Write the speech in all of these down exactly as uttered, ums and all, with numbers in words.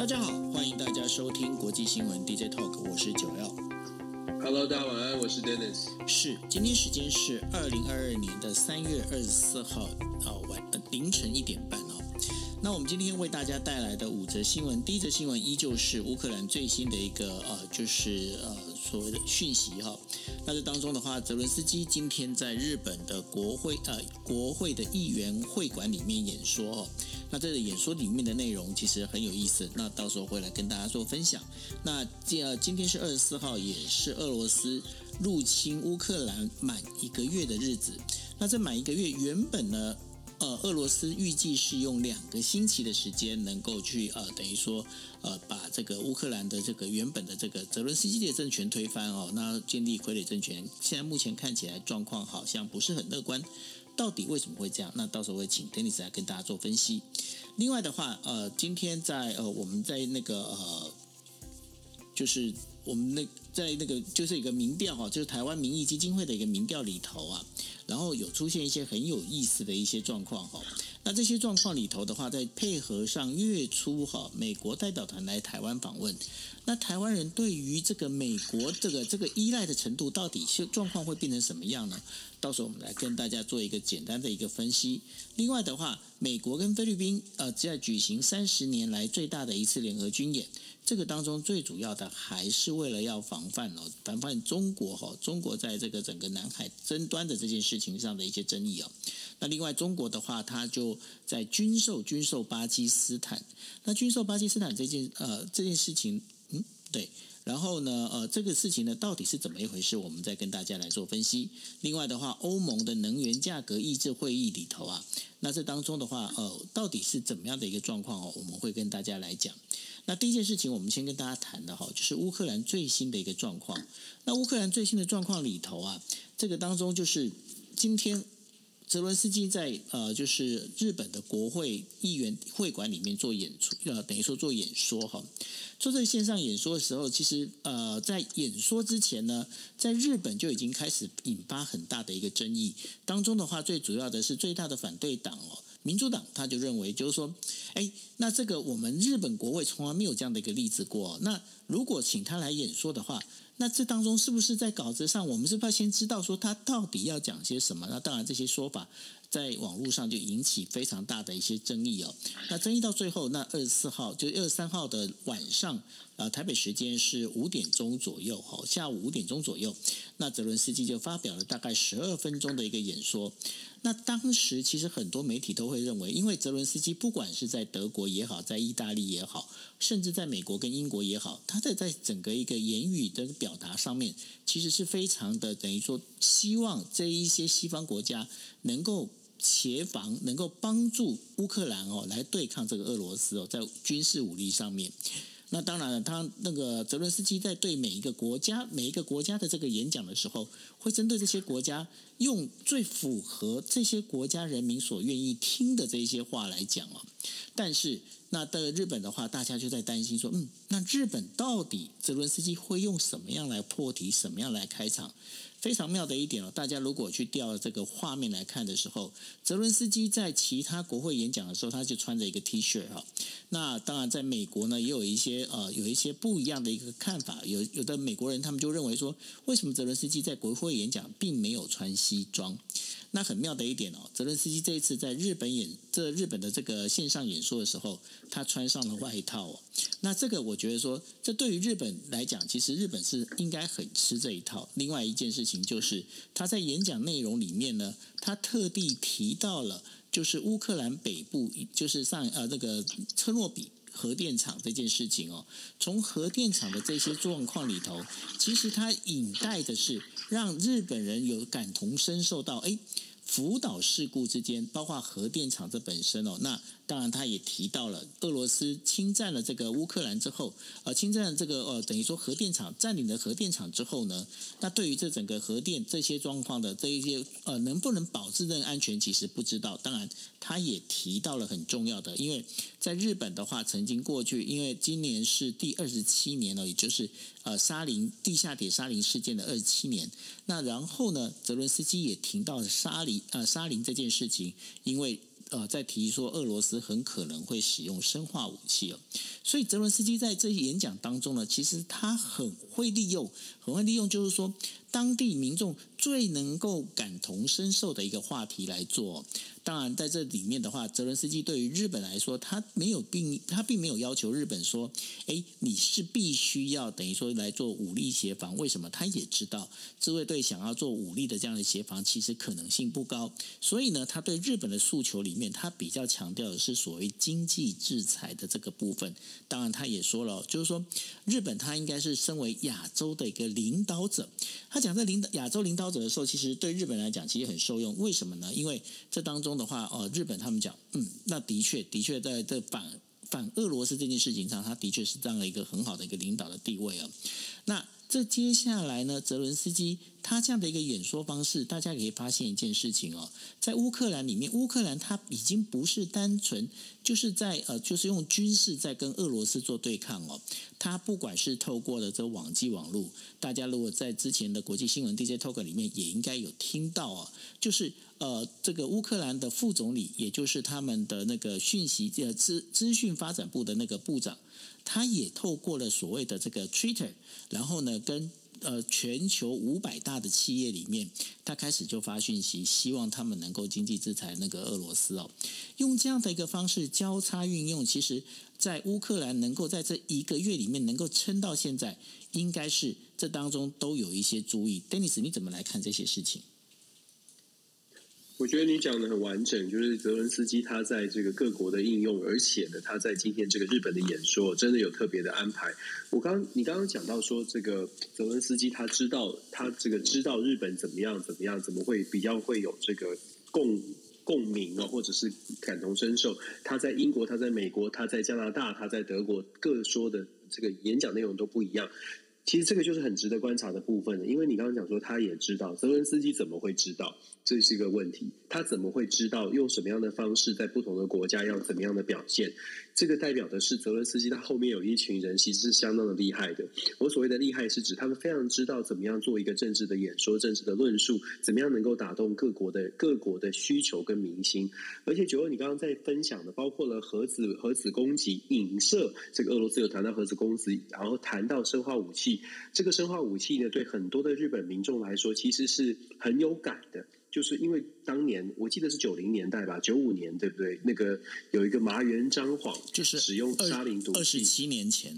大家好，欢迎大家收听国际新闻 D J Talk， 我是九幺。Hello， 大家晚安，我是 Dennis。是，今天时间是二零二二年的三月二十四号啊晚、呃、凌晨一点半哦。那我们今天为大家带来的五则新闻，第一则新闻依旧是乌克兰最新的一个呃，就是呃所谓的讯息哈、哦。那这当中的话，泽伦斯基今天在日本的国会呃国会的议员会馆里面演说哦。那这个演说里面的内容其实很有意思，那到时候会来跟大家做分享。那今天是二十四号，也是俄罗斯入侵乌克兰满一个月的日子。那这满一个月，原本呢，呃，俄罗斯预计是用两个星期的时间能够去呃，等于说呃，把这个乌克兰的这个原本的这个泽伦斯基的政权推翻哦，那建立傀儡政权。现在目前看起来状况好像不是很乐观。到底为什么会这样？那到时候会请 Dennis 来跟大家做分析。另外的话，呃，今天在呃，我们在那个呃，就是我们那在那个就是一个民调哈，就是台湾民意基金会的一个民调里头啊，然后有出现一些很有意思的一些状况哈。那这些状况里头的话，在配合上月初哈，美国代表团来台湾访问，那台湾人对于这个美国这个这个依赖的程度，到底是状况会变成什么样呢？到时候我们来跟大家做一个简单的一个分析。另外的话，美国跟菲律宾呃在举行三十年来最大的一次联合军演，这个当中最主要的还是为了要防范哦，防范中国哈、哦，中国在这个整个南海争端的这件事情上的一些争议哦。那另外中国的话，它就在军售军售巴基斯坦，那军售巴基斯坦这件呃这件事情，嗯，对。然后呢，呃，这个事情呢，到底是怎么一回事？我们再跟大家来做分析。另外的话，欧盟的能源价格抑制会议里头啊，那这当中的话，呃，到底是怎么样的一个状况哦？我们会跟大家来讲。那第一件事情，我们先跟大家谈的哈，就是乌克兰最新的一个状况。那乌克兰最新的状况里头啊，这个当中就是今天泽伦斯基在呃，就是日本的国会议员会馆里面做演出，呃，等于说做演说哈。做这个线上演说的时候，其实呃，在演说之前呢，在日本就已经开始引发很大的一个争议。当中的话，最主要的是最大的反对党哦，民主党，他就认为就是说，哎，那这个我们日本国会从来没有这样的一个例子过、哦。那如果请他来演说的话，那这当中是不是在稿子上，我们是不是要先知道说他到底要讲些什么？那当然，这些说法在网络上就引起非常大的一些争议哦。那争议到最后，那二十四号，就是二十三号的晚上，呃，台北时间是五点钟左右，好，下午五点钟左右，那泽伦斯基就发表了大概十二分钟的一个演说。那当时其实很多媒体都会认为，因为泽伦斯基不管是在德国也好，在意大利也好，甚至在美国跟英国也好，他在在整个一个言语的表达上面，其实是非常的等于说，希望这一些西方国家能够协防，能够帮助乌克兰哦，来对抗这个俄罗斯哦，在军事武力上面。那当然了，他那个泽伦斯基在对每一个国家、每一个国家的这个演讲的时候，会针对这些国家用最符合这些国家人民所愿意听的这些话来讲哦。但是，那的日本的话，大家就在担心说，嗯，那日本到底泽伦斯基会用什么样来破题，什么样来开场？非常妙的一点哦，大家如果去调这个画面来看的时候，泽伦斯基在其他国会演讲的时候，他就穿着一个 T 恤哈。那当然，在美国呢，也有一些呃，有一些不一样的一个看法。有有的美国人他们就认为说，为什么泽伦斯基在国会演讲并没有穿西装？那很妙的一点哦，泽伦斯基这一次在日本演这日本的这个线上演说的时候，他穿上了外套哦。那这个我觉得说，这对于日本来讲，其实日本是应该很吃这一套。另外一件事情，就是他在演讲内容里面呢，他特地提到了就是乌克兰北部，就是上呃那个车诺比核电厂这件事情哦。从核电厂的这些状况里头，其实他引带的是让日本人有感同身受到，哎，福岛事故之间，包括核电厂这本身哦。那当然，他也提到了俄罗斯侵占了这个乌克兰之后，呃，侵占了这个呃，等于说核电厂占领了核电厂之后呢，那对于这整个核电这些状况的这一些呃，能不能保证安全，其实不知道。当然，他也提到了很重要的，因为在日本的话，曾经过去，因为今年是第二十七年了，也就是呃沙林地下铁沙林事件的二十七年。那然后呢，泽伦斯基也提到了沙林呃沙林这件事情，因为呃在提说俄罗斯很可能会使用生化武器哦。所以泽伦斯基在这些演讲当中呢，其实他很会利用，很会利用就是说当地民众最能够感同身受的一个话题来做。当然在这里面的话，泽伦斯基对于日本来说，他没有并他并没有要求日本说诶你是必须要等于说来做武力协防，为什么？他也知道自卫队想要做武力的这样的协防其实可能性不高，所以呢他对日本的诉求里面，他比较强调的是所谓经济制裁的这个部分。当然他也说了，就是说日本他应该是身为亚洲的一个领导者，他讲在领亚洲领导者的时候，其实对日本来讲其实很受用。为什么呢？因为这当中的话，哦，日本他们讲，嗯，那的确的确在这反反俄罗斯这件事情上，他的确是占了一个很好的一个领导的地位啊、哦。那这接下来呢，泽伦斯基他这样的一个演说方式，大家可以发现一件事情哦，在乌克兰里面，乌克兰他已经不是单纯就是在呃，就是用军事在跟俄罗斯做对抗哦。他不管是透过了这网际网路，大家如果在之前的国际新闻 D J Talk 里面也应该有听到哦，就是呃，这个乌克兰的副总理，也就是他们的那个讯息呃资资讯发展部的那个部长。他也透过了所谓的这个 Twitter， 然后呢，跟呃全球五百大的企业里面，他开始就发讯息，希望他们能够经济制裁那个俄罗斯哦。用这样的一个方式交叉运用，其实在乌克兰能够在这一个月里面能够撑到现在，应该是这当中都有一些注意。Dennis， 你怎么来看这些事情？我觉得你讲的很完整，就是泽伦斯基他在这个各国的应用，而且呢，他在今天这个日本的演说真的有特别的安排。我刚你刚刚讲到说，这个泽伦斯基他知道他这个知道日本怎么样怎么样，怎么会比较会有这个共。共鸣哦，或者是感同身受。他在英国，他在美国，他在加拿大，他在德国，各说的这个演讲内容都不一样。其实这个就是很值得观察的部分，因为你刚刚讲说他也知道，泽伦斯基怎么会知道？这是一个问题，他怎么会知道用什么样的方式在不同的国家要怎么样的表现？这个代表的是泽伦斯基他后面有一群人其实是相当的厉害的。我所谓的厉害是指他们非常知道怎么样做一个政治的演说、政治的论述，怎么样能够打动各国的各国的需求跟民心。而且九欧，你刚刚在分享的，包括了核子核子攻击、影射这个俄罗斯有谈到核子攻击，然后谈到生化武器。这个生化武器呢，对很多的日本民众来说其实是很有感的。就是因为当年我记得是九零年代吧，九五年对不对？那个有一个麻原彰晃，就是使用沙林毒气，二十七年前。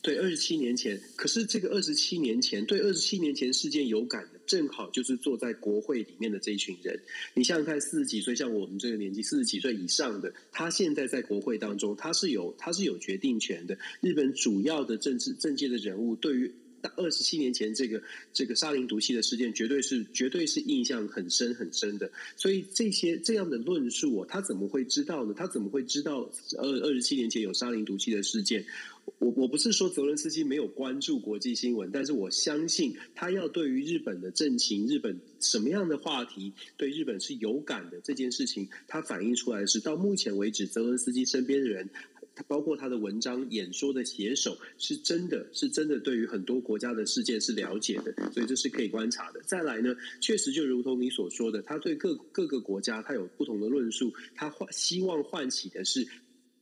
对，二十七年前。可是这个二十七年前，对二十七年前事件有感的，正好就是坐在国会里面的这一群人。你想想看，四十几岁，像我们这个年纪，四十几岁以上的，他现在在国会当中，他是有他是有决定权的。日本主要的政治政界的人物对于。二十七年前这个这个沙林毒气的事件，绝对是绝对是印象很深很深的。所以这些这样的论述、哦，他怎么会知道呢？他怎么会知道二二十七年前有沙林毒气的事件？我我不是说泽伦斯基没有关注国际新闻，但是我相信他要对于日本的政情、日本什么样的话题对日本是有感的这件事情，他反映出来的是到目前为止，泽伦斯基身边的人。包括他的文章、演说的写手，是真的是真的对于很多国家的事件是了解的，所以这是可以观察的。再来呢，确实就如同你所说的，他对各各个国家他有不同的论述，他希望唤起的是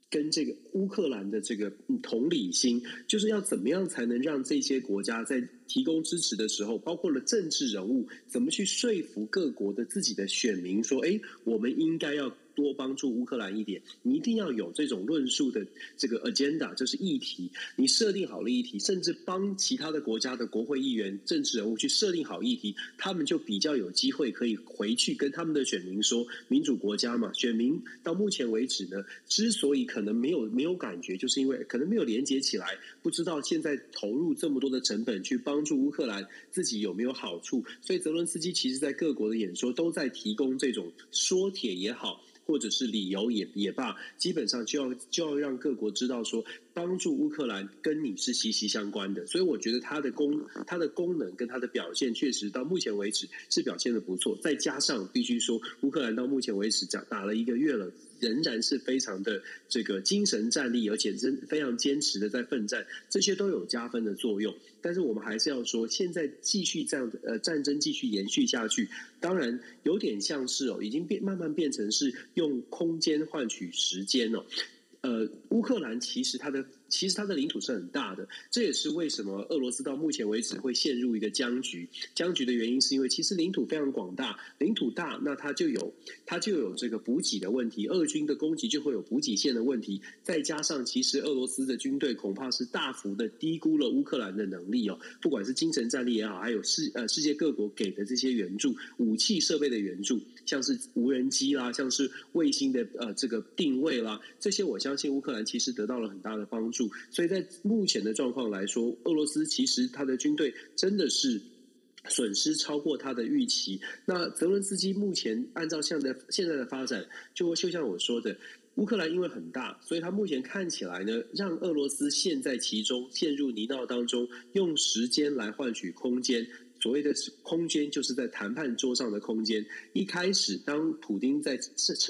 跟这个乌克兰的这个同理心，就是要怎么样才能让这些国家在提供支持的时候，包括了政治人物怎么去说服各国的自己的选民说，哎，我们应该要多帮助乌克兰一点。你一定要有这种论述的这个 agenda， 就是议题，你设定好了议题，甚至帮其他的国家的国会议员、政治人物去设定好议题，他们就比较有机会可以回去跟他们的选民说，民主国家嘛，选民到目前为止呢，之所以可能没有没有感觉，就是因为可能没有连接起来，不知道现在投入这么多的成本去帮助乌克兰自己有没有好处。所以泽伦斯基其实在各国的演说都在提供这种说帖也好，或者是理由也也罢，基本上就要就要让各国知道说，帮助乌克兰跟你是息息相关的。所以我觉得它的功它的功能跟它的表现，确实到目前为止是表现得不错。再加上必须说，乌克兰到目前为止打了一个月了，仍然是非常的这个精神站立，而且真非常坚持的在奋战，这些都有加分的作用。但是我们还是要说，现在继续这样呃战争继续延续下去，当然有点像是哦，已经变慢慢变成是用空间换取时间哦。呃，乌克兰其实它的其实它的领土是很大的，这也是为什么俄罗斯到目前为止会陷入一个僵局。僵局的原因是因为其实领土非常广大，领土大，那它就有它就有这个补给的问题，俄军的攻击就会有补给线的问题，再加上其实俄罗斯的军队恐怕是大幅的低估了乌克兰的能力哦，不管是精神战力也好，还有世呃世界各国给的这些援助、武器设备的援助，像是无人机啦，像是卫星的呃这个定位啦，这些我相信乌克兰其实得到了很大的帮助。所以在目前的状况来说，俄罗斯其实他的军队真的是损失超过他的预期。那泽伦斯基目前按照现在现在的发展，就就像我说的，乌克兰因为很大，所以他目前看起来呢，让俄罗斯陷在其中，陷入泥淖当中，用时间来换取空间。所谓的空间就是在谈判桌上的空间。一开始当普丁在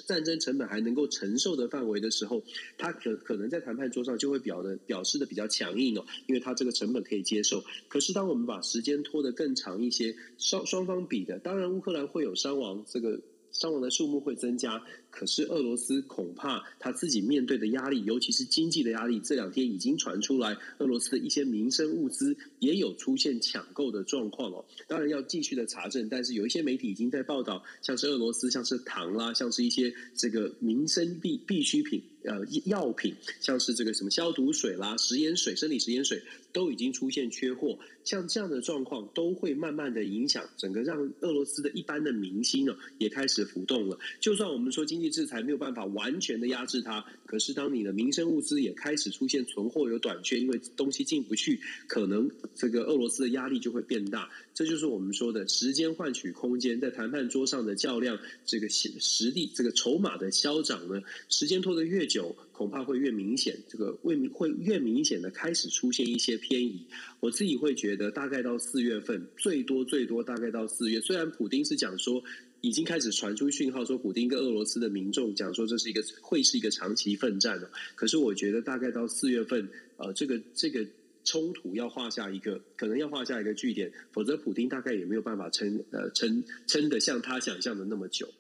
战争成本还能够承受的范围的时候，他可可能在谈判桌上就会表的表示的比较强硬哦，因为他这个成本可以接受。可是当我们把时间拖得更长一些，双双方比的，当然乌克兰会有伤亡，这个伤亡的数目会增加，可是俄罗斯恐怕他自己面对的压力，尤其是经济的压力，这两天已经传出来，俄罗斯的一些民生物资也有出现抢购的状况哦。当然要继续的查证，但是有一些媒体已经在报道，像是俄罗斯像是糖啦，像是一些这个民生必必需品。呃，药品像是这个什么消毒水啦、食盐水、生理食盐水都已经出现缺货，像这样的状况都会慢慢的影响整个，让俄罗斯的一般的民心呢、哦、也开始浮动了。就算我们说经济制裁没有办法完全的压制它，可是当你的民生物资也开始出现存货有短缺，因为东西进不去，可能这个俄罗斯的压力就会变大。这就是我们说的时间换取空间，在谈判桌上的较量，这个实力、这个筹码的消长呢，时间拖得越久，恐怕会越明显，这个会越明显的开始出现一些偏移。我自己会觉得大概到四月份，最多最多大概到四月，虽然普丁是讲说已经开始传出讯号说普丁跟俄罗斯的民众讲说这是一个会是一个长期奋战的，可是我觉得大概到四月份呃，这个这个冲突要画下一个，可能要画下一个句点，否则普丁大概也没有办法撑呃撑撑得像他想象的那么久。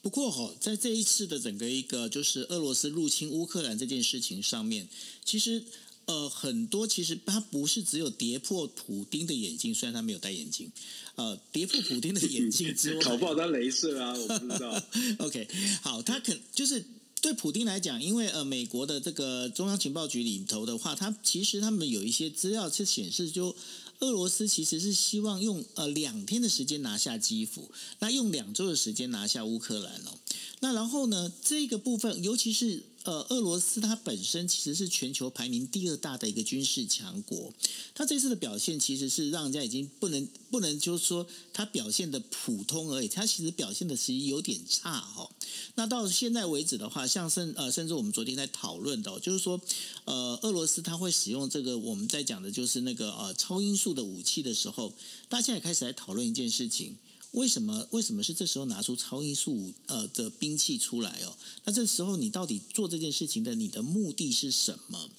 不过哈，在这一次的整个一个就是俄罗斯入侵乌克兰这件事情上面，其实呃很多其实它不是只有跌破普丁的眼镜，虽然他没有戴眼镜，呃，跌破普丁的眼镜之外，搞不好他雷射啊，我不知道。OK， 好，他可就是。对普丁来讲，因为呃，美国的这个中央情报局里头的话，他其实他们有一些资料是显示就，就俄罗斯其实是希望用呃两天的时间拿下基辅，那用两周的时间拿下乌克兰哦。那然后呢，这个部分，尤其是呃，俄罗斯它本身其实是全球排名第二大的一个军事强国，它这次的表现其实是让人家已经不能不能就是说它表现的普通而已，它其实表现的其实有点差哦。那到现在为止的话，像甚呃，甚至我们昨天在讨论的、哦，就是说，呃，俄罗斯它会使用这个我们在讲的就是那个呃超音速的武器的时候，大家也开始来讨论一件事情：为什么为什么是这时候拿出超音速呃的兵器出来哦？那这时候你到底做这件事情的你的目的是什么？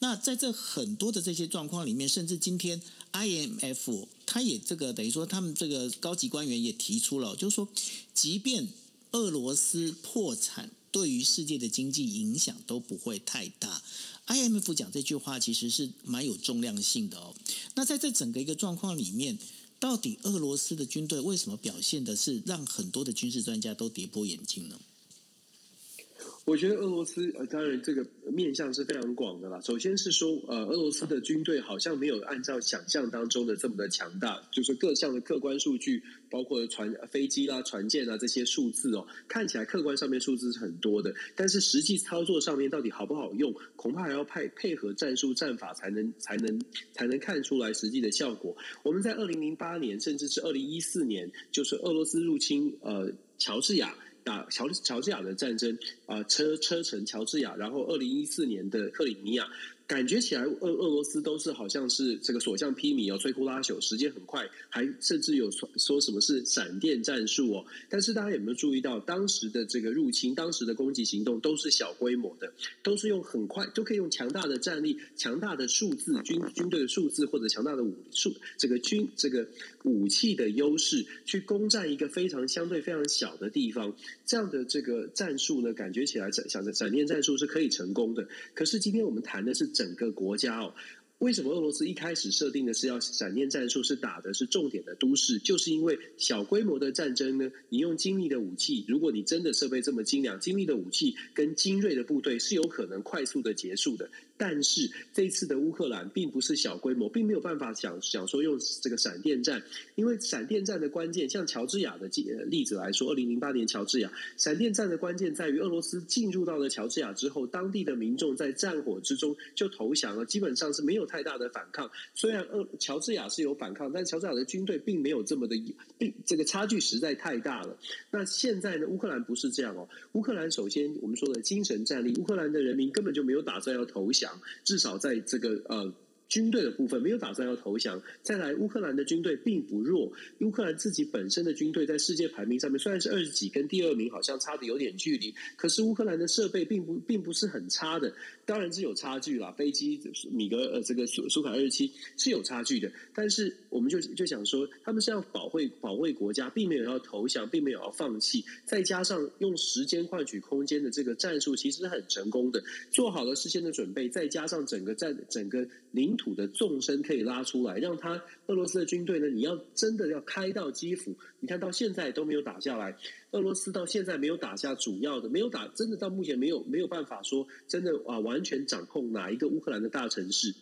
那在这很多的这些状况里面，甚至今天 I M F 它也这个等于说他们这个高级官员也提出了、哦，就是说，即便俄罗斯破产对于世界的经济影响都不会太大。 I M F 讲这句话其实是蛮有重量性的哦。那在这整个一个状况里面，到底俄罗斯的军队为什么表现的是让很多的军事专家都跌破眼镜呢？我觉得俄罗斯呃，当然这个面向是非常广的啦。首先是说，呃，俄罗斯的军队好像没有按照想象当中的这么的强大，就是各项的客观数据，包括船、飞机啦、船舰啊这些数字哦，看起来客观上面数字是很多的，但是实际操作上面到底好不好用，恐怕还要配配合战术战法才能才能才能看出来实际的效果。我们在二零零八年，甚至是二零一四年，就是俄罗斯入侵呃乔治亚。打乔乔治亚的战争啊、呃，车车臣乔治亚，然后二零一四年的克里米亚，感觉起来俄俄罗斯都是好像是这个所向披靡哦，摧枯拉朽，时间很快，还甚至有说说什么是闪电战术哦。但是大家有没有注意到，当时的这个入侵，当时的攻击行动都是小规模的，都是用很快都可以用强大的战力、强大的数字军军队的数字或者强大的武数这个军这个武器的优势去攻占一个非常相对非常小的地方。这样的这个战术呢，感觉起来想着闪电战术是可以成功的。可是今天我们谈的是整个国家哦，为什么俄罗斯一开始设定的是要闪电战术，是打的是重点的都市？就是因为小规模的战争呢，你用精密的武器，如果你真的设备这么精良，精密的武器跟精锐的部队是有可能快速的结束的。但是这一次的乌克兰并不是小规模，并没有办法想想说用这个闪电战，因为闪电战的关键，像乔治亚的例子来说，二零零八年乔治亚闪电战的关键在于俄罗斯进入到了乔治亚之后，当地的民众在战火之中就投降了，基本上是没有太大的反抗。虽然俄乔治亚是有反抗，但乔治亚的军队并没有这么的，并这个差距实在太大了。那现在呢，乌克兰不是这样哦，乌克兰首先我们说的精神战力，乌克兰的人民根本就没有打算要投降。至少在这个呃军队的部分没有打算要投降。再来，乌克兰的军队并不弱，乌克兰自己本身的军队在世界排名上面虽然是二十几，跟第二名好像差的有点距离，可是乌克兰的设备并不并不是很差的，当然是有差距啦，飞机米格呃这个苏凯二十七是有差距的，但是我们就就想说，他们是要保卫保卫国家，并没有要投降，并没有要放弃。再加上用时间换取空间的这个战术，其实是很成功的，做好了事先的准备，再加上整个战整个领土土的纵深可以拉出来，让他俄罗斯的军队呢，你要真的要开到基辅，你看到现在都没有打下来，俄罗斯到现在没有打下主要的，没有打，真的到目前没有没有办法说真的啊完全掌控哪一个乌克兰的大城市。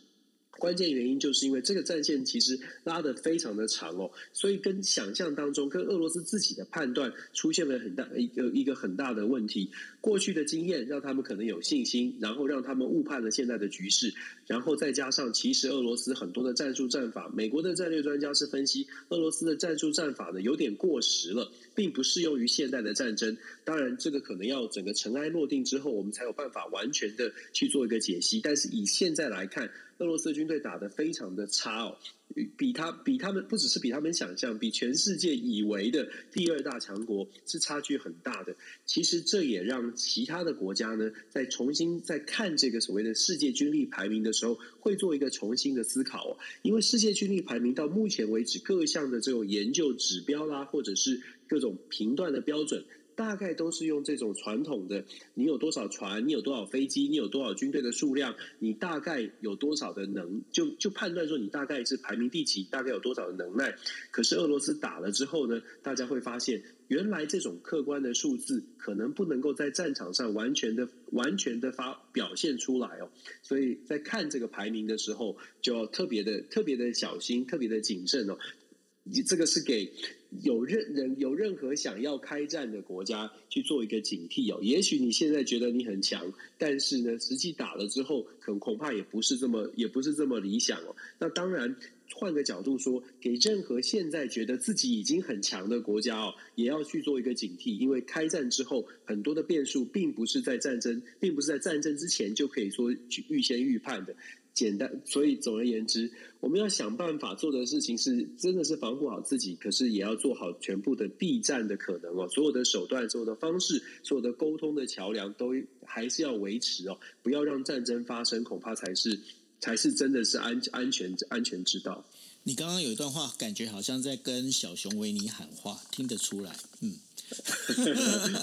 关键原因就是因为这个战线其实拉得非常的长哦，所以跟想象当中跟俄罗斯自己的判断出现了很大一个一个很大的问题。过去的经验让他们可能有信心，然后让他们误判了现在的局势，然后再加上其实俄罗斯很多的战术战法，美国的战略专家是分析俄罗斯的战术战法呢有点过时了，并不适用于现代的战争。当然这个可能要整个尘埃落定之后我们才有办法完全的去做一个解析，但是以现在来看，俄罗斯军队打得非常的差哦，比他比他们不只是比他们想象，比全世界以为的第二大强国是差距很大的。其实这也让其他的国家呢，在重新在看这个所谓的世界军力排名的时候，会做一个重新的思考哦。因为世界军力排名到目前为止，各项的这种研究指标啦，或者是各种评断的标准，大概都是用这种传统的，你有多少船，你有多少飞机，你有多少军队的数量，你大概有多少的能，就就判断说你大概是排名第几，大概有多少的能耐。可是俄罗斯打了之后呢，大家会发现原来这种客观的数字可能不能够在战场上完全的完全的发表现出来哦，所以在看这个排名的时候就要特别的特别的小心，特别的谨慎哦。这个是给有任人有任何想要开战的国家去做一个警惕哦。也许你现在觉得你很强，但是呢，实际打了之后，可能恐怕也不是这么也不是这么理想哦。那当然，换个角度说，给任何现在觉得自己已经很强的国家哦，也要去做一个警惕，因为开战之后很多的变数，并不是在战争，并不是在战争之前就可以说预先预判的。简单，所以总而言之，我们要想办法做的事情是，真的是防护好自己，可是也要做好全部的避战的可能哦。所有的手段、所有的方式、所有的沟通的桥梁，都还是要维持哦，不要让战争发生，恐怕才是才是真的是安安全安全之道。你刚刚有一段话，感觉好像在跟小熊维尼喊话，听得出来，嗯。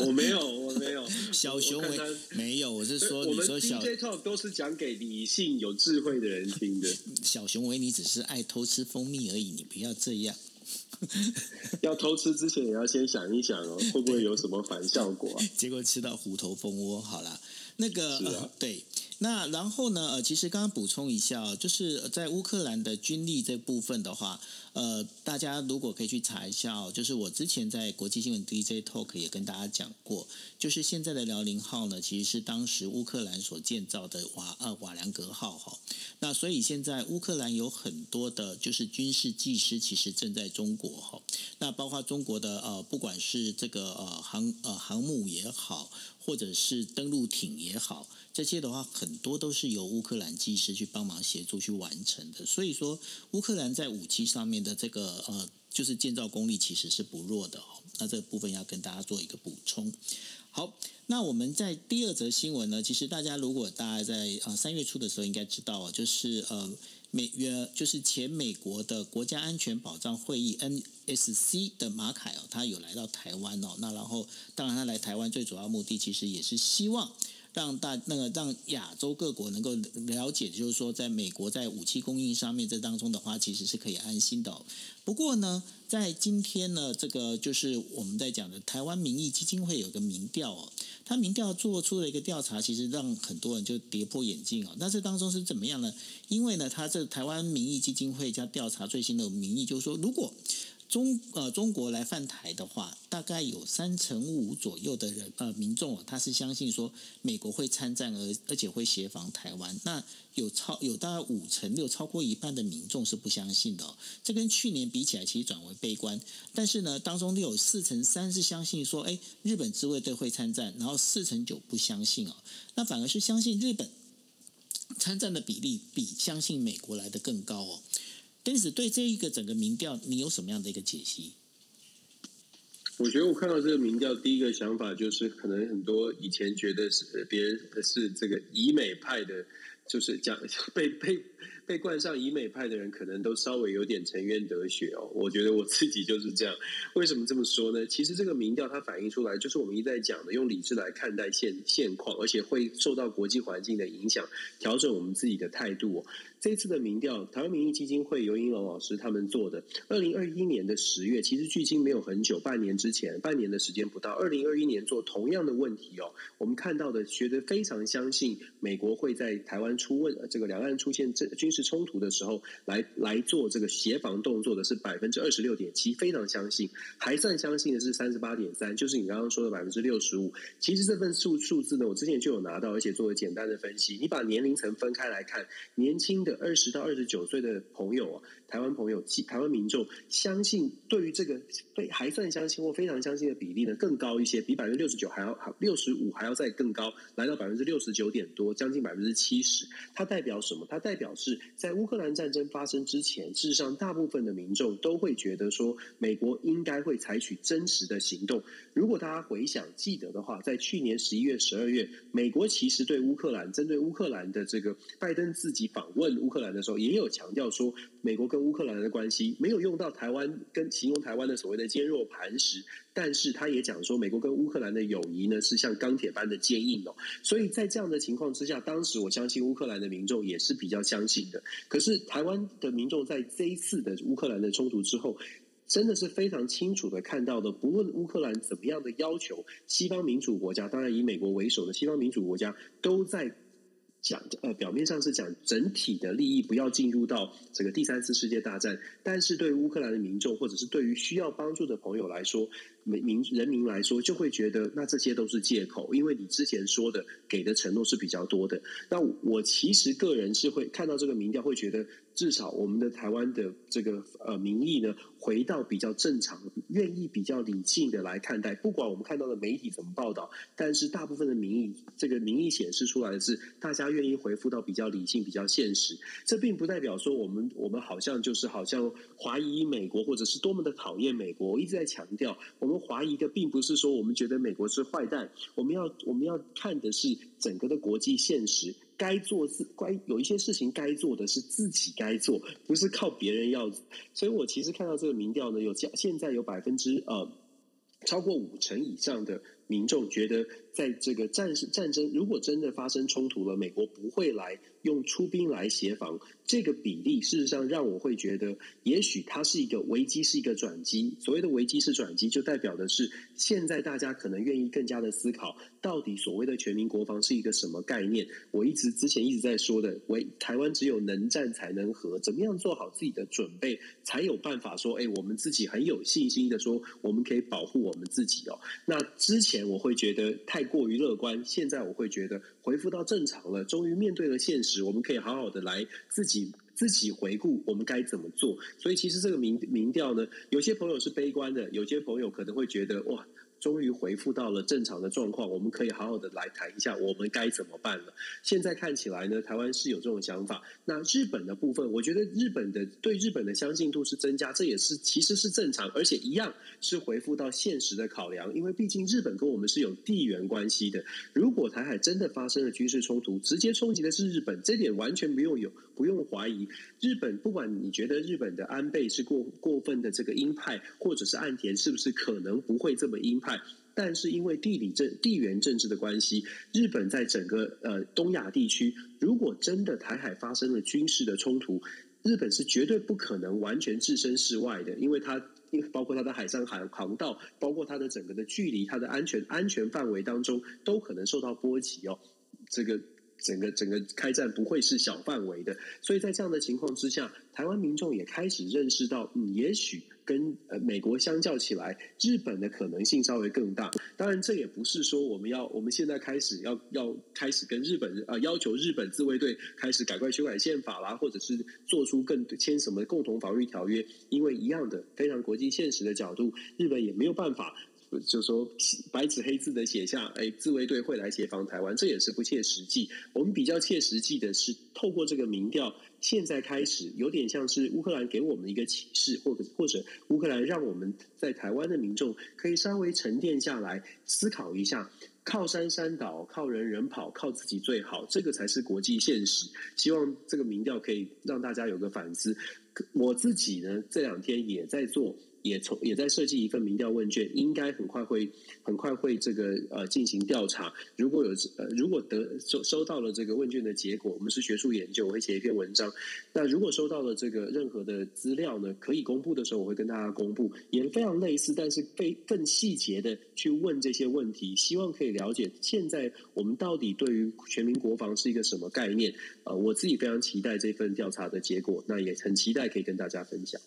我没有，我没有。小熊维没有，我是说，你说小 D J Talk 都是讲给理性、有智慧的人听的。小熊维尼只是爱偷吃蜂蜜而已，你不要这样。要偷吃之前也要先想一想哦，会不会有什么反效果啊？结果吃到虎头蜂窝，好啦，那个、啊呃、对，那然后呢，呃，其实刚刚补充一下，就是在乌克兰的军力这部分的话，呃，大家如果可以去查一下，就是我之前在国际新闻 D J Talk 也跟大家讲过，就是现在的辽宁号呢，其实是当时乌克兰所建造的瓦呃瓦良格号哈。那所以现在乌克兰有很多的，就是军事技师其实正在中国哈。那包括中国的呃，不管是这个呃航呃航母也好，或者是登陆艇也好。这些的话，很多都是由乌克兰技师去帮忙协助去完成的。所以说，乌克兰在武器上面的这个呃，就是建造功力其实是不弱的哦。那这个部分要跟大家做一个补充。好，那我们在第二则新闻呢，其实大家如果大家在呃三月初的时候应该知道啊，就是呃美呃就是前美国的国家安全保障会议 N S C 的马凯哦，他有来到台湾哦。那然后，当然他来台湾最主要目的其实也是希望。让大那个让亚洲各国能够了解，就是说，在美国在武器供应上面这当中的话，其实是可以安心的哦。不过呢，在今天呢，这个就是我们在讲的台湾民意基金会有个民调哦，他民调做出了一个调查，其实让很多人就跌破眼镜哦。那这当中是怎么样呢？因为呢，他这台湾民意基金会加调查最新的民意，就是说，如果中呃中国来犯台的话，大概有三成五左右的人呃民众、哦、他是相信说美国会参战而而且会协防台湾。那有超有大概五成六超过一半的民众是不相信的、哦。这跟去年比起来，其实转为悲观。但是呢，当中有四成三是相信说，哎，日本自卫队会参战，然后四成九不相信哦。那反而是相信日本参战的比例比相信美国来的更高哦。Dennis， 对这一个整个民调，你有什么样的一个解析？我觉得我看到这个民调，第一个想法就是，可能很多以前觉得是别人是这个以美派的，就是讲被被被冠上以美派的人，可能都稍微有点沉冤得雪哦。我觉得我自己就是这样。为什么这么说呢？其实这个民调它反映出来，就是我们一直在讲的，用理智来看待现现况，而且会受到国际环境的影响，调整我们自己的态度哦。这次的民调，台湾民意基金会游盈隆老师他们做的，二零二一年的十月，其实距今没有很久，半年之前，半年的时间不到，二零二一年做同样的问题哦，我们看到的觉得非常相信美国会在台湾出问这个两岸出现军事冲突的时候来来做这个协防动作的是百分之二十六点七，非常相信，还算相信的是三十八点三，就是你刚刚说的百分之六十五。其实这份数数字呢，我之前就有拿到，而且做了简单的分析。你把年龄层分开来看，年轻的二十到二十九岁的朋友啊，台湾朋友、台湾民众相信对于这个非还算相信或非常相信的比例呢更高一些，比百分之六十九还要六十五还要再更高，来到百分之六十九点多，将近百分之七十。它代表什么？它代表是在乌克兰战争发生之前，事实上大部分的民众都会觉得说，美国应该会采取真实的行动。如果大家回想记得的话，在去年十一月、十二月，美国其实对乌克兰针对乌克兰的这个拜登自己访问。乌克兰的时候也有强调说，美国跟乌克兰的关系没有用到台湾跟形容台湾的所谓的坚若磐石，但是他也讲说，美国跟乌克兰的友谊呢是像钢铁般的坚硬哦。所以在这样的情况之下，当时我相信乌克兰的民众也是比较相信的。可是台湾的民众在这一次的乌克兰的冲突之后。真的是非常清楚的看到的，不论乌克兰怎么样的要求，西方民主国家，当然以美国为首的西方民主国家都在讲呃，表面上是讲整体的利益不要进入到这个第三次世界大战，但是对乌克兰的民众或者是对于需要帮助的朋友来说，民人民来说，就会觉得那这些都是借口，因为你之前说的给的承诺是比较多的。那我其实个人是会看到这个民调，会觉得至少我们的台湾的这个呃民意呢，回到比较正常，愿意比较理性的来看待。不管我们看到的媒体怎么报道，但是大部分的民意，这个民意显示出来的是大家愿意回复到比较理性、比较现实。这并不代表说我们我们好像就是好像怀疑美国，或者是多么的讨厌美国。我一直在强调我们。怀疑的并不是说我们觉得美国是坏蛋，我们要我们要看的是整个的国际现实，该做自该有一些事情该做的是自己该做，不是靠别人要。所以我其实看到这个民调呢，有现在有百分之呃超过五成以上的民众觉得在这个战战争如果真的发生冲突了，美国不会来用出兵来协防，这个比例事实上让我会觉得也许它是一个危机是一个转机。所谓的危机是转机，就代表的是现在大家可能愿意更加的思考到底所谓的全民国防是一个什么概念。我一直之前一直在说的，台湾只有能战才能和，怎么样做好自己的准备才有办法说，哎，我们自己很有信心的说我们可以保护我们自己哦。那之前我会觉得太过于乐观，现在我会觉得恢复到正常了，终于面对了现实，我们可以好好的来自己自己回顾我们该怎么做。所以其实这个民民调呢，有些朋友是悲观的，有些朋友可能会觉得哇，终于恢复到了正常的状况，我们可以好好的来谈一下我们该怎么办了。现在看起来呢，台湾是有这种想法。那日本的部分，我觉得日本的对日本的相信度是增加，这也是其实是正常，而且一样是恢复到现实的考量。因为毕竟日本跟我们是有地缘关系的，如果台海真的发生了军事冲突，直接冲击的是日本，这点完全不用有不用怀疑。日本不管你觉得日本的安倍是过过分的这个鹰派，或者是岸田是不是可能不会这么鹰派，但是因为地理政地缘政治的关系，日本在整个呃东亚地区，如果真的台海发生了军事的冲突，日本是绝对不可能完全置身事外的，因为它包括它的海上航航道，包括它的整个的距离，它的安全安全范围当中都可能受到波及哦。这个整个整个开战不会是小范围的，所以在这样的情况之下，台湾民众也开始认识到，嗯，也许跟呃美国相较起来，日本的可能性稍微更大。当然，这也不是说我们要我们现在开始要要开始跟日本呃要求日本自卫队开始赶快修改宪法啦，或者是做出更签什么共同防御条约，因为一样的非常国际现实的角度，日本也没有办法。就说白纸黑字的写下，哎，自卫队会来协防台湾，这也是不切实际。我们比较切实际的是，透过这个民调，现在开始有点像是乌克兰给我们一个启示，或者或者乌克兰让我们在台湾的民众可以稍微沉淀下来，思考一下。靠山山倒，靠人人跑，靠自己最好，这个才是国际现实。希望这个民调可以让大家有个反思。我自己呢，这两天也在做，也从也在设计一份民调问卷，应该很快会很快会这个呃进行调查。如果有呃如果得收收到了这个问卷的结果，我们是学术研究，我会写一篇文章。那如果收到了这个任何的资料呢，可以公布的时候，我会跟大家公布，也非常类似，但是更细节的去问这些问题，希望可以了解现在我们到底对于全民国防是一个什么概念。呃，我自己非常期待这份调查的结果，那也很期待可以跟大家分享。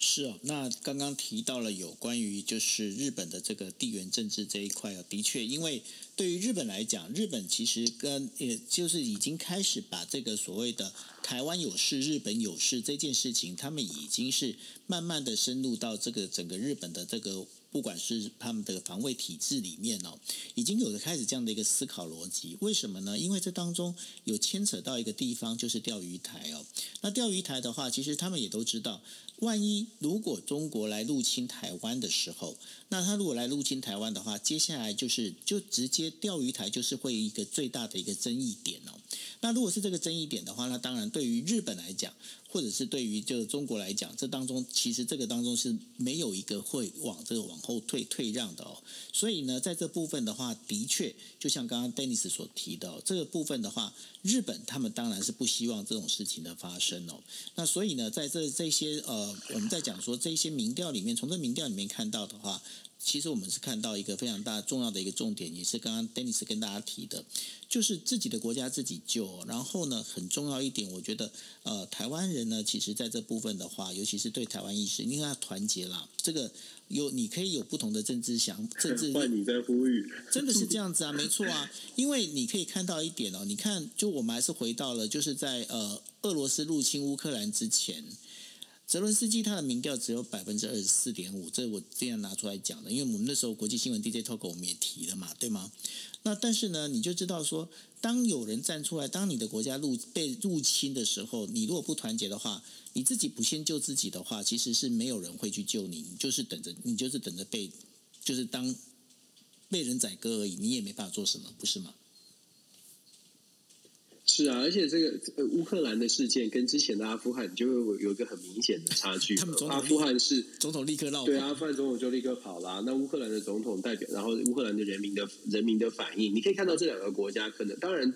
是哦，那刚刚提到了有关于就是日本的这个地缘政治这一块哦，的确，因为对于日本来讲，日本其实跟也就是已经开始把这个所谓的台湾有事、日本有事这件事情，他们已经是慢慢的深入到这个整个日本的这个。不管是他们的防卫体制里面哦，已经有了开始这样的一个思考逻辑。为什么呢？因为这当中有牵扯到一个地方，就是钓鱼台哦。那钓鱼台的话，其实他们也都知道，万一如果中国来入侵台湾的时候，那他如果来入侵台湾的话，接下来就是就直接钓鱼台就是会一个最大的一个争议点哦。那如果是这个争议点的话，那当然对于日本来讲，或者是对于就中国来讲，这当中其实这个当中是没有一个会往这个往后退退让的哦。所以呢，在这部分的话，的确就像刚刚 Dennis 所提的哦，这个部分的话，日本他们当然是不希望这种事情的发生哦。那所以呢，在这这些呃，我们在讲说这些民调里面，从这民调里面看到的话。其实我们是看到一个非常大重要的一个重点，也是刚刚 Dennis 跟大家提的，就是自己的国家自己救。然后呢，很重要一点，我觉得呃，台湾人呢，其实在这部分的话，尤其是对台湾意识，因为他团结啦，这个有你可以有不同的政治想政治，换你在呼吁，真的是这样子啊，没错啊，因为你可以看到一点哦，你看，就我们还是回到了，就是在呃俄罗斯入侵乌克兰之前。泽伦斯基他的民调只有 百分之二十四点五， 这我这样拿出来讲的，因为我们那时候国际新闻 D J Talk 我们也提了嘛，对吗？那但是呢，你就知道说，当有人站出来，当你的国家入被入侵的时候，你如果不团结的话，你自己不先救自己的话，其实是没有人会去救你，你就是等着，你就是等着被，就是当被人宰割而已，你也没办法做什么，不是吗？是啊，而且这个、呃、乌克兰的事件跟之前的阿富汗就有有一个很明显的差距。他们阿富汗是总统立刻绕跑，对，阿富汗总统就立刻跑啦。那乌克兰的总统代表，然后乌克兰的人民的人民的反应，你可以看到这两个国家可能当然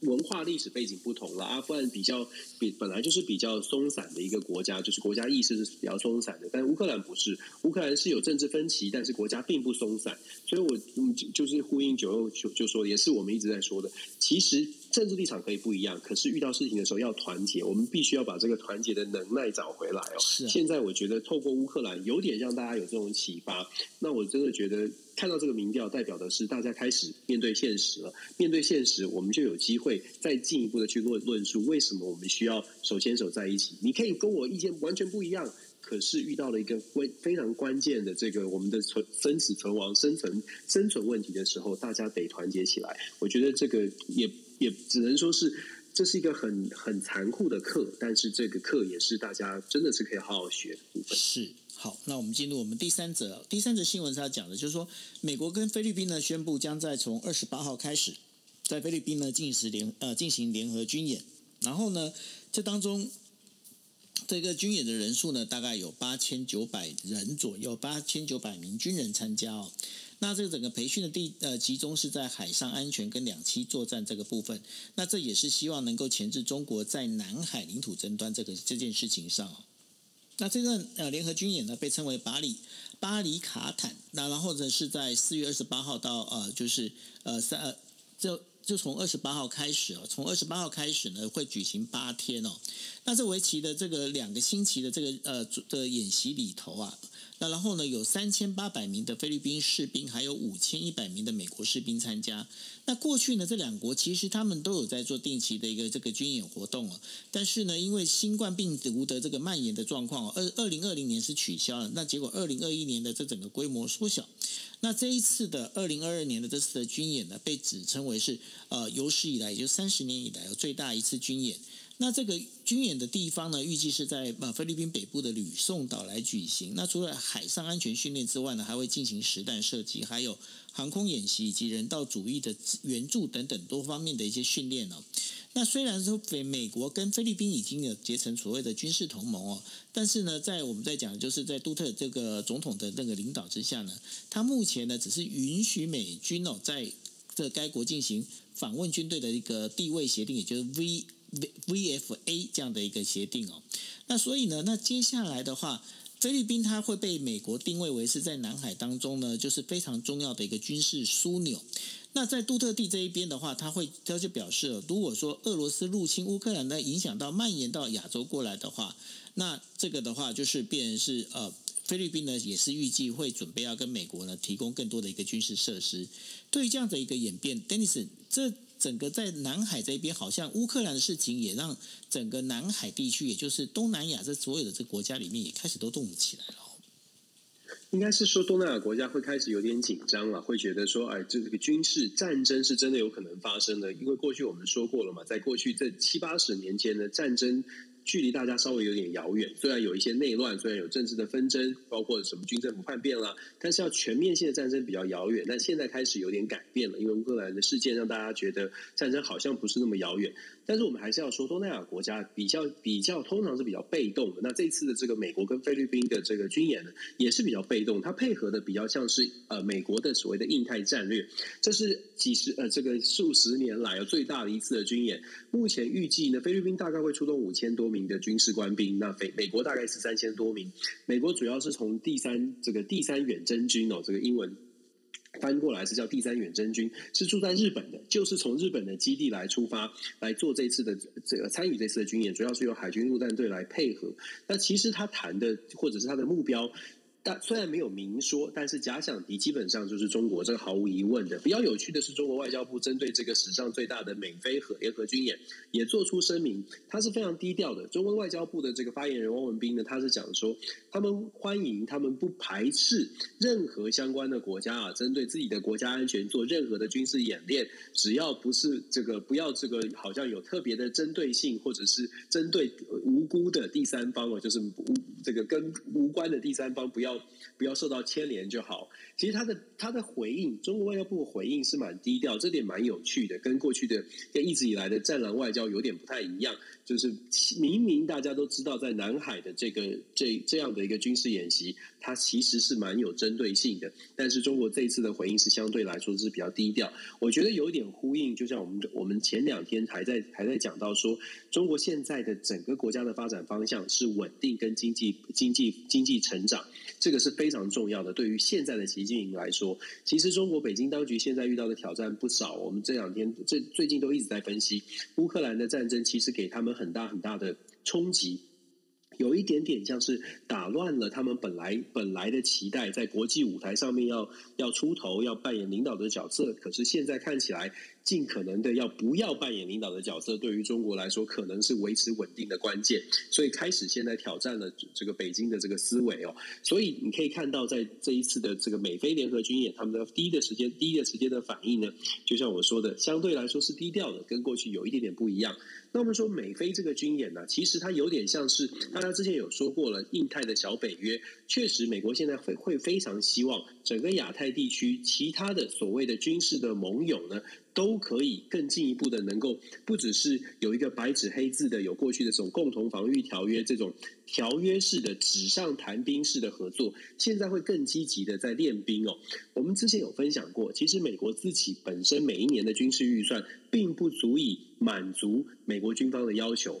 文化历史背景不同了。阿富汗比较比本来就是比较松散的一个国家，就是国家意识是比较松散的，但乌克兰不是，乌克兰是有政治分歧，但是国家并不松散。所以我就是呼应九九就说，也是我们一直在说的，其实政治立场可以不一样，可是遇到事情的时候要团结，我们必须要把这个团结的能耐找回来哦。是啊，现在我觉得透过乌克兰有点让大家有这种启发，那我真的觉得看到这个民调代表的是大家开始面对现实了，面对现实我们就有机会再进一步的去论述为什么我们需要手牵手在一起。你可以跟我意见完全不一样，可是遇到了一个非常关键的这个我们的存生死存亡生存生存问题的时候，大家得团结起来。我觉得这个也也只能说是这是一个很很残酷的课，但是这个课也是大家真的是可以好好学的部分。是，好，那我们进入我们第三则第三则新闻，是要讲的就是说，美国跟菲律宾呢宣布将在从二十八号开始，在菲律宾呢进行联呃进行联合军演，然后呢这当中这个军演的人数呢，大概有八千九百人左右，八千九百名军人参加哦。那这个整个培训的地呃集中是在海上安全跟两栖作战这个部分，那这也是希望能够钳制中国在南海领土争端这个这件事情上哦。那这个呃联合军演呢，被称为巴里巴里卡坦，那然后呢是在四月二十八号到呃就是呃三呃这。就从二十八号开始哦，从二十八号开始呢，会举行八天哦。那这为期的这个两个星期的这个呃的演习里头啊，那然后呢有三千八百名的菲律宾士兵，还有五千一百名的美国士兵参加。那过去呢，这两国其实他们都有在做定期的一个这个军演活动哦，但是呢，因为新冠病毒的这个蔓延的状况哦，二二零二零年是取消了，那结果二零二一年的这整个规模缩小。那这一次的二零二二年的这次的军演呢，被指称为是呃有史以来，也就三十年以来有最大一次军演。那这个军演的地方呢，预计是在呃菲律宾北部的吕宋岛来举行。那除了海上安全训练之外呢，还会进行实弹射击，还有航空演习以及人道主义的援助等等多方面的一些训练哦。那虽然说美国跟菲律宾已经有结成所谓的军事同盟哦，但是呢，在我们在讲，就是在杜特这个总统的那个领导之下呢，他目前呢只是允许美军哦在这该国进行访问军队的一个地位协定，也就是 V V F A 这样的一个协定哦。那所以呢，那接下来的话，菲律宾它会被美国定位为是在南海当中呢，就是非常重要的一个军事枢纽。那在杜特地这一边的话，他会他就表示了，如果说俄罗斯入侵乌克兰呢，影响到蔓延到亚洲过来的话，那这个的话就是变成是呃，菲律宾呢也是预计会准备要跟美国呢提供更多的一个军事设施。对于这样的一个演变 ，Dennis， 这整个在南海这边，好像乌克兰的事情也让整个南海地区，也就是东南亚这所有的这国家里面，也开始都动起来了。应该是说，东南亚国家会开始有点紧张了，会觉得说，哎，这个军事战争是真的有可能发生的。因为过去我们说过了嘛，在过去这七八十年间呢，战争距离大家稍微有点遥远，虽然有一些内乱，虽然有政治的纷争，包括什么军政府叛变啦，但是要全面性的战争比较遥远。但现在开始有点改变了，因为乌克兰的事件让大家觉得战争好像不是那么遥远。但是我们还是要说，东南亚国家比较比较通常是比较被动的。那这次的这个美国跟菲律宾的这个军演呢，也是比较被动，它配合的比较像是呃美国的所谓的印太战略。这是几十呃这个数十年来有最大的一次的军演。目前预计呢，菲律宾大概会出动五千多名的军事官兵，那美国大概是三千多名。美国主要是从第三这个第三远征军哦，这个英文翻过来是叫第三远征军，是住在日本的，就是从日本的基地来出发来做这次的这个参与这次的军演，主要是由海军陆战队来配合。那其实他谈的或者是他的目标，但虽然没有明说，但是假想敌基本上就是中国，这个毫无疑问的。比较有趣的是，中国外交部针对这个史上最大的美菲核联合军演也做出声明，他是非常低调的。中国外交部的这个发言人汪文斌呢，他是讲说，他们欢迎，他们不排斥任何相关的国家啊，针对自己的国家安全做任何的军事演练，只要不是这个不要这个好像有特别的针对性，或者是针对无辜的第三方啊，就是这个跟无关的第三方，不要要不要受到牵连就好。其实他的他的回应，中国外交部的回应是蛮低调，这点蛮有趣的，跟过去的跟一直以来的战狼外交有点不太一样。就是明明大家都知道在南海的这个这这样的一个军事演习，它其实是蛮有针对性的，但是中国这一次的回应是相对来说是比较低调。我觉得有一点呼应，就像我们我们前两天还在还在讲到说，中国现在的整个国家的发展方向是稳定跟经济经济经济成长，这个是非常重要的。对于现在的习近平来说，其实中国北京当局现在遇到的挑战不少，我们这两天这最近都一直在分析乌克兰的战争，其实给他们很大很大的冲击，有一点点像是打乱了他们本来本来的期待，在国际舞台上面要要出头，要扮演领导的角色。可是现在看起来，尽可能的要不要扮演领导的角色，对于中国来说，可能是维持稳定的关键。所以开始现在挑战了这个北京的这个思维哦。所以你可以看到，在这一次的这个美菲联合军演，他们的第一的时间第一的时间的反应呢，就像我说的，相对来说是低调的，跟过去有一点点不一样。那我们说美菲这个军演呢、啊，其实它有点像是大家之前有说过了，印太的小北约。确实，美国现在会会非常希望整个亚太地区其他的所谓的军事的盟友呢，都可以更进一步的能够，不只是有一个白纸黑字的有过去的这种共同防御条约这种条约式的纸上谈兵式的合作，现在会更积极的在练兵哦。我们之前有分享过，其实美国自己本身每一年的军事预算并不足以满足美国军方的要求，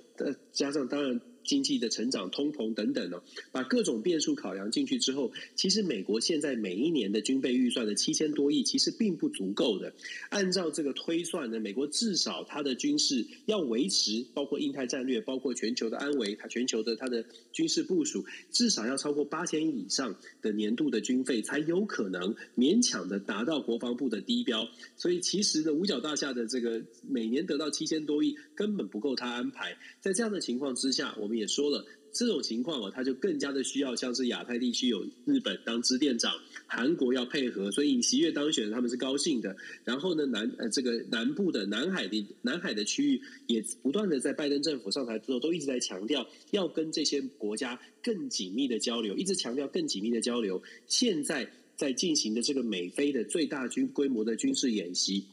加上当然经济的成长、通膨等等、哦、把各种变数考量进去之后，其实美国现在每一年的军备预算的七千多亿其实并不足够的。按照这个推算呢，美国至少它的军事要维持，包括印太战略、包括全球的安危、它全球的它的军事部署，至少要超过八千亿以上的年度的军费，才有可能勉强的达到国防部的低标。所以其实呢，五角大厦的这个每年得到七千多亿根本不够它安排。在这样的情况之下，我们也说了，这种情况哦，它就更加的需要像是亚太地区有日本当支店长，韩国要配合，所以尹锡悦当选他们是高兴的。然后呢，南呃这个南部的南海的南海的区域也不断的在拜登政府上台之后，都一直在强调要跟这些国家更紧密的交流，一直强调更紧密的交流。现在在进行的这个美菲的最大军规模的军事演习，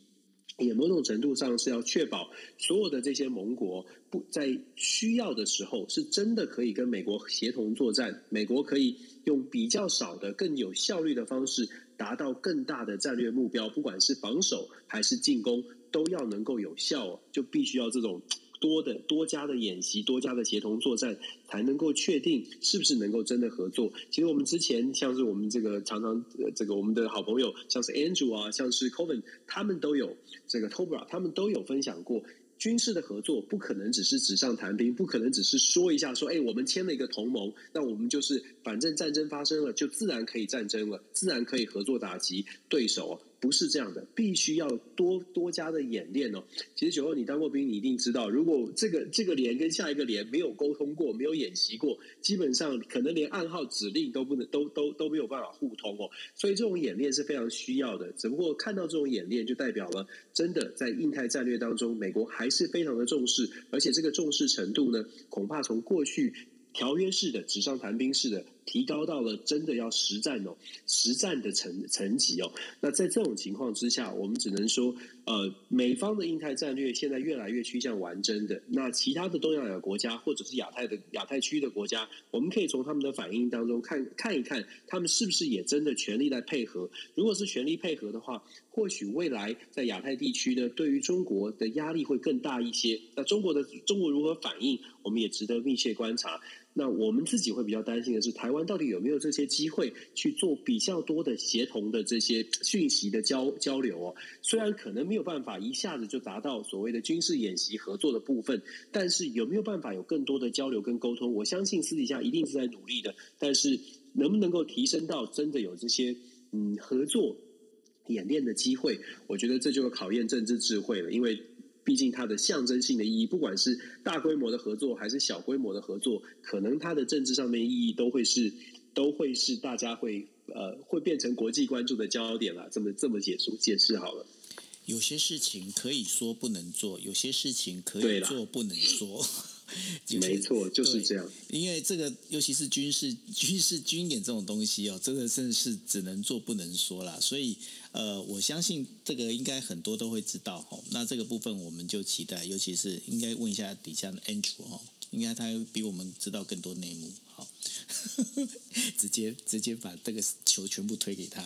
也某种程度上是要确保所有的这些盟国不在需要的时候是真的可以跟美国协同作战，美国可以用比较少的更有效率的方式达到更大的战略目标，不管是防守还是进攻都要能够有效，就必须要这种多的多加的演习、多加的协同作战，才能够确定是不是能够真的合作。其实我们之前像是我们这个常常、呃、这个我们的好朋友像是 Andrew 啊，像是 Coven 他们都有这个 Tobra 他们都有分享过，军事的合作不可能只是纸上谈兵，不可能只是说一下说，哎，我们签了一个同盟，那我们就是反正战争发生了就自然可以战争了，自然可以合作打击对手啊。不是这样的，必须要多多加的演练哦。其实九欧，你当过兵，你一定知道，如果这个这个连跟下一个连没有沟通过，没有演习过，基本上可能连暗号指令都不能都都都没有办法互通哦。所以这种演练是非常需要的。只不过看到这种演练，就代表了真的在印太战略当中，美国还是非常的重视，而且这个重视程度呢，恐怕从过去条约式的纸上谈兵式的提高到了真的要实战哦，实战的层层级哦。那在这种情况之下，我们只能说，呃，美方的印太战略现在越来越趋向完整的。那其他的东南亚国家或者是亚太的亚太区的国家，我们可以从他们的反应当中看看一看，他们是不是也真的全力来配合。如果是全力配合的话，或许未来在亚太地区呢，对于中国的压力会更大一些。那中国的中国如何反应，我们也值得密切观察。那我们自己会比较担心的是，台湾到底有没有这些机会去做比较多的协同的这些讯息的交交流哦？虽然可能没有办法一下子就达到所谓的军事演习合作的部分，但是有没有办法有更多的交流跟沟通？我相信私底下一定是在努力的，但是能不能够提升到真的有这些嗯合作演练的机会，我觉得这就考验政治智慧了，因为毕竟它的象征性的意义，不管是大规模的合作还是小规模的合作，可能它的政治上面意义都会是都会是大家会呃会变成国际关注的焦点啦。这么这么解释解释好了。有些事情可以说不能做，有些事情可以做不能说。没错，就是这样。因为这个，尤其是军事、军事军演这种东西哦，这个真的是只能做不能说啦。所以，呃，我相信这个应该很多都会知道哦。那这个部分我们就期待，尤其是应该问一下底下的 Andrew 哦，应该他比我们知道更多内幕。好，直接直接把这个球全部推给他。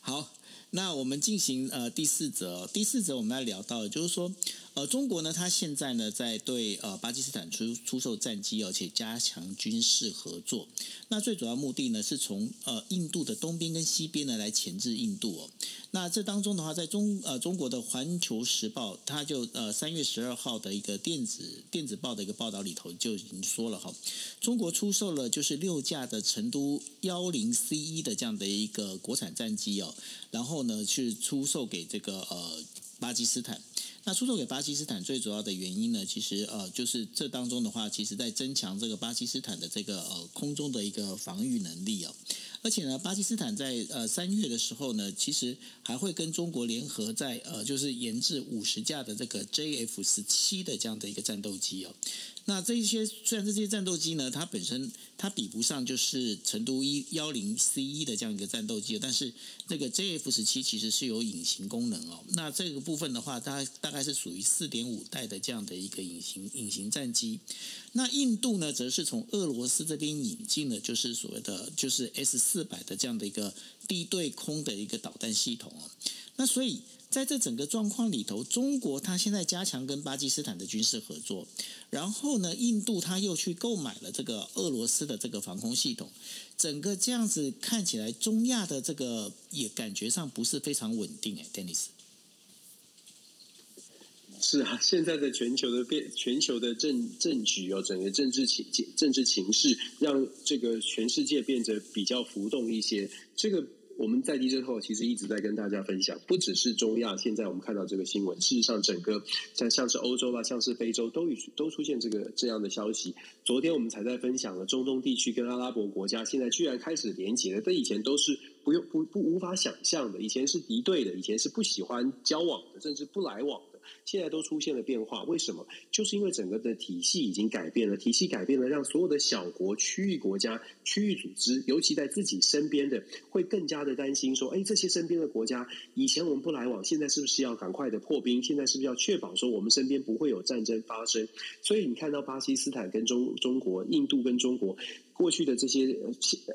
好。那我们进行呃第四则、哦，第四则我们要聊到的就是说，呃，中国呢，它现在呢在对呃巴基斯坦出出售战机，而且加强军事合作。那最主要目的呢是从呃印度的东边跟西边呢来钳制印度哦。那这当中的话，在中呃中国的《环球时报》它就呃三月十二号的一个电子电子报的一个报道里头就已经说了哈，中国出售了就是六架的成都幺零 C 一的这样的一个国产战机哦，然后。然后呢，去出售给这个呃巴基斯坦。那出售给巴基斯坦最主要的原因呢，其实呃就是这当中的话，其实在增强这个巴基斯坦的这个呃空中的一个防御能力哦。而且呢，巴基斯坦在呃三月的时候呢，其实还会跟中国联合在呃就是研制五十架的这个 J F 十七 的这样的一个战斗机哦。那这一些虽然这些战斗机呢，它本身它比不上就是成都一零 C 一的这样一个战斗机，但是那个 J F 十七 其实是有隐形功能哦。那这个部分的话，它大概是属于 四点五 代的这样的一个隐形隐形战机。那印度呢，则是从俄罗斯这边引进的，就是所谓的就是 S 四百 的这样的一个地对空的一个导弹系统哦。那所以。在这整个状况里头，中国它现在加强跟巴基斯坦的军事合作，然后呢，印度它又去购买了这个俄罗斯的这个防空系统，整个这样子看起来，中亚的这个也感觉上不是非常稳定哎 ，Dennis。是啊，现在的全球的变，全球的政政局哦，整个政治情政治情势让这个全世界变得比较浮动一些，这个。我们在地震后其实一直在跟大家分享，不只是中亚，现在我们看到这个新闻，事实上整个像像是欧洲啦，像是非洲都都出现这个这样的消息。昨天我们才在分享了中东地区跟阿拉伯国家现在居然开始连结了，这以前都是不用不不无法想象的，以前是敌对的，以前是不喜欢交往的，甚至不来往的。现在都出现了变化，为什么？就是因为整个的体系已经改变了，体系改变了，让所有的小国、区域国家、区域组织，尤其在自己身边的，会更加的担心说：哎，这些身边的国家，以前我们不来往，现在是不是要赶快的破冰？现在是不是要确保说我们身边不会有战争发生？所以你看到巴基斯坦跟中中国、印度跟中国。过去的这些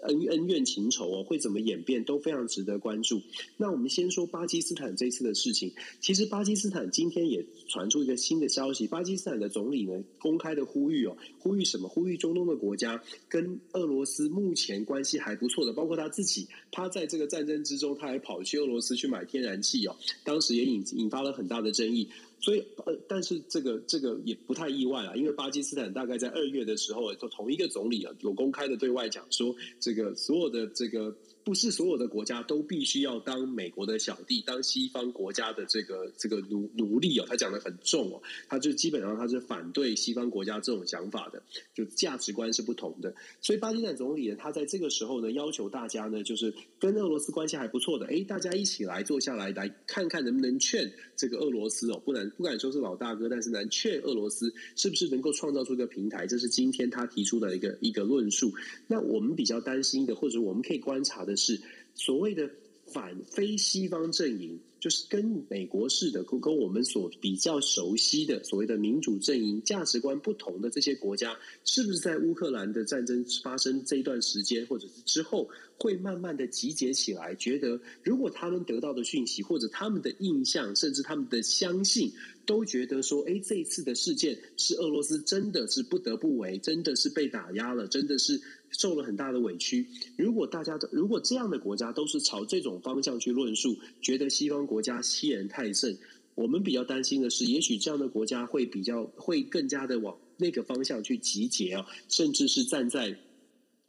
恩恩怨情仇哦，会怎么演变都非常值得关注。那我们先说巴基斯坦这次的事情。其实巴基斯坦今天也传出一个新的消息，巴基斯坦的总理呢公开的呼吁哦，呼吁什么？呼吁中东的国家跟俄罗斯目前关系还不错的，包括他自己，他在这个战争之中，他还跑去俄罗斯去买天然气哦，当时也引引发了很大的争议。所以，呃，但是这个这个也不太意外啦，因为巴基斯坦大概在二月的时候，同一个总理啊，有公开的对外讲说，这个所有的这个不是所有的国家都必须要当美国的小弟，当西方国家的这个这个奴奴隶哦，他讲得很重哦，他就基本上他是反对西方国家这种想法的，就价值观是不同的。所以巴基斯坦总理呢，他在这个时候呢，要求大家呢，就是跟俄罗斯关系还不错的，哎，大家一起来坐下来，来看看能不能劝这个俄罗斯哦，不能。不敢说是老大哥，但是能劝俄罗斯是不是能够创造出一个平台，这是今天他提出的一个一个论述。那我们比较担心的，或者我们可以观察的是，所谓的反非西方阵营，就是跟美国式的、跟我们所比较熟悉的所谓的民主阵营价值观不同的这些国家，是不是在乌克兰的战争发生这一段时间，或者是之后，会慢慢的集结起来，觉得如果他们得到的讯息，或者他们的印象，甚至他们的相信，都觉得说，哎，这一次的事件是俄罗斯真的是不得不为，真的是被打压了，真的是受了很大的委屈。如果大家如果这样的国家都是朝这种方向去论述，觉得西方国家欺人太甚，我们比较担心的是，也许这样的国家会比较会更加的往那个方向去集结啊，甚至是站在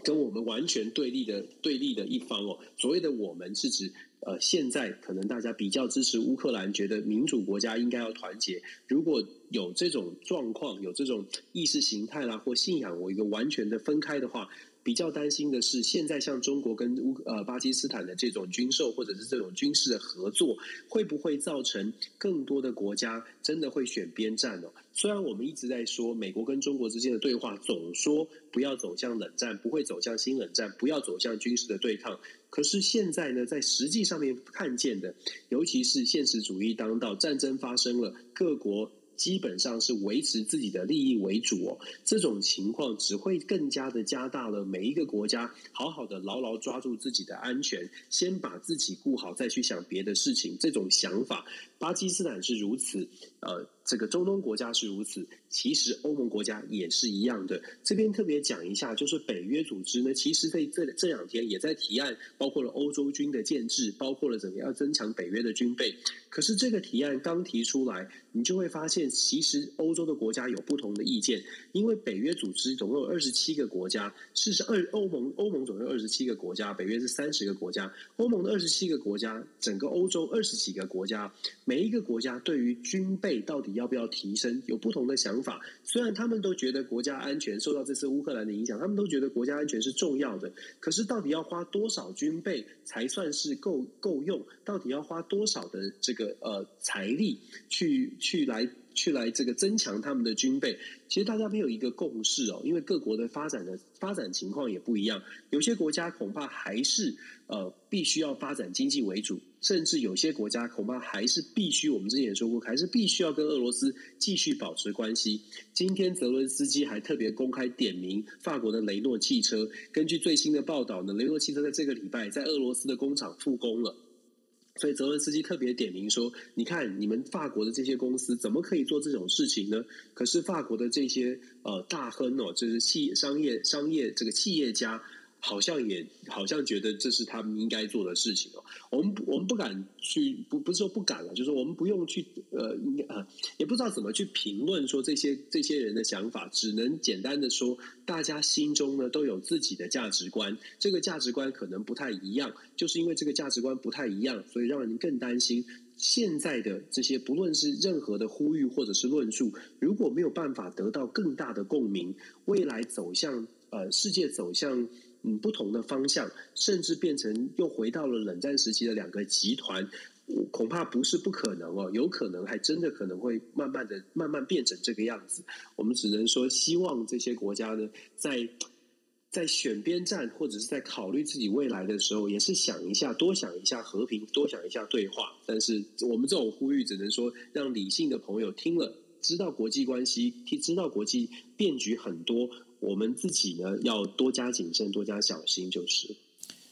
跟我们完全对立的对立的一方哦。所谓的我们是指。呃，现在可能大家比较支持乌克兰，觉得民主国家应该要团结。如果有这种状况，有这种意识形态啦或信仰，我一个完全的分开的话，比较担心的是，现在像中国跟乌呃巴基斯坦的这种军售或者是这种军事的合作，会不会造成更多的国家真的会选边站哦？虽然我们一直在说美国跟中国之间的对话总说不要走向冷战，不会走向新冷战，不要走向军事的对抗，可是现在呢，在实际上面看见的，尤其是现实主义当道，战争发生了，各国基本上是维持自己的利益为主哦，这种情况只会更加的加大了每一个国家好好的牢牢抓住自己的安全，先把自己顾好，再去想别的事情。这种想法，巴基斯坦是如此，呃，这个中东国家是如此，其实欧盟国家也是一样的。这边特别讲一下，就是北约组织呢，其实在这这两天也在提案，包括了欧洲军的建制，包括了怎么样增强北约的军备。可是这个提案刚提出来，你就会发现，其实欧洲的国家有不同的意见，因为北约组织总共有二十七个国家，事实二欧盟欧盟总共有二十七个国家，北约是三十个国家，欧盟的二十七个国家，整个欧洲二十几个国家，每一个国家对于军备到底要不要提升有不同的想法。虽然他们都觉得国家安全受到这次乌克兰的影响，他们都觉得国家安全是重要的，可是到底要花多少军备才算是够够用？到底要花多少的这个呃财力去去来？去来这个增强他们的军备，其实大家没有一个共识哦，因为各国的发展的发展情况也不一样，有些国家恐怕还是呃必须要发展经济为主，甚至有些国家恐怕还是必须，我们之前也说过，还是必须要跟俄罗斯继续保持关系。今天泽伦斯基还特别公开点名法国的雷诺汽车，根据最新的报道呢，雷诺汽车在这个礼拜在俄罗斯的工厂复工了。所以泽伦斯基特别点名说，你看你们法国的这些公司怎么可以做这种事情呢？可是法国的这些呃大亨哦，就是企商业商业这个企业家，好像也好像觉得这是他们应该做的事情哦。我们我们不敢去，不不是说不敢了，就是我们不用去呃啊，也不知道怎么去评论说这些这些人的想法，只能简单的说，大家心中呢都有自己的价值观，这个价值观可能不太一样，就是因为这个价值观不太一样，所以让人更担心。现在的这些不论是任何的呼吁或者是论述，如果没有办法得到更大的共鸣，未来走向呃世界走向嗯不同的方向，甚至变成又回到了冷战时期的两个集团，恐怕不是不可能哦，有可能还真的可能会慢慢的慢慢变成这个样子。我们只能说，希望这些国家呢，在在选边站或者是在考虑自己未来的时候，也是想一下，多想一下和平，多想一下对话。但是我们这种呼吁，只能说让理性的朋友听了，知道国际关系，知道国际变局很多，我们自己呢要多加谨慎，多加小心，就是。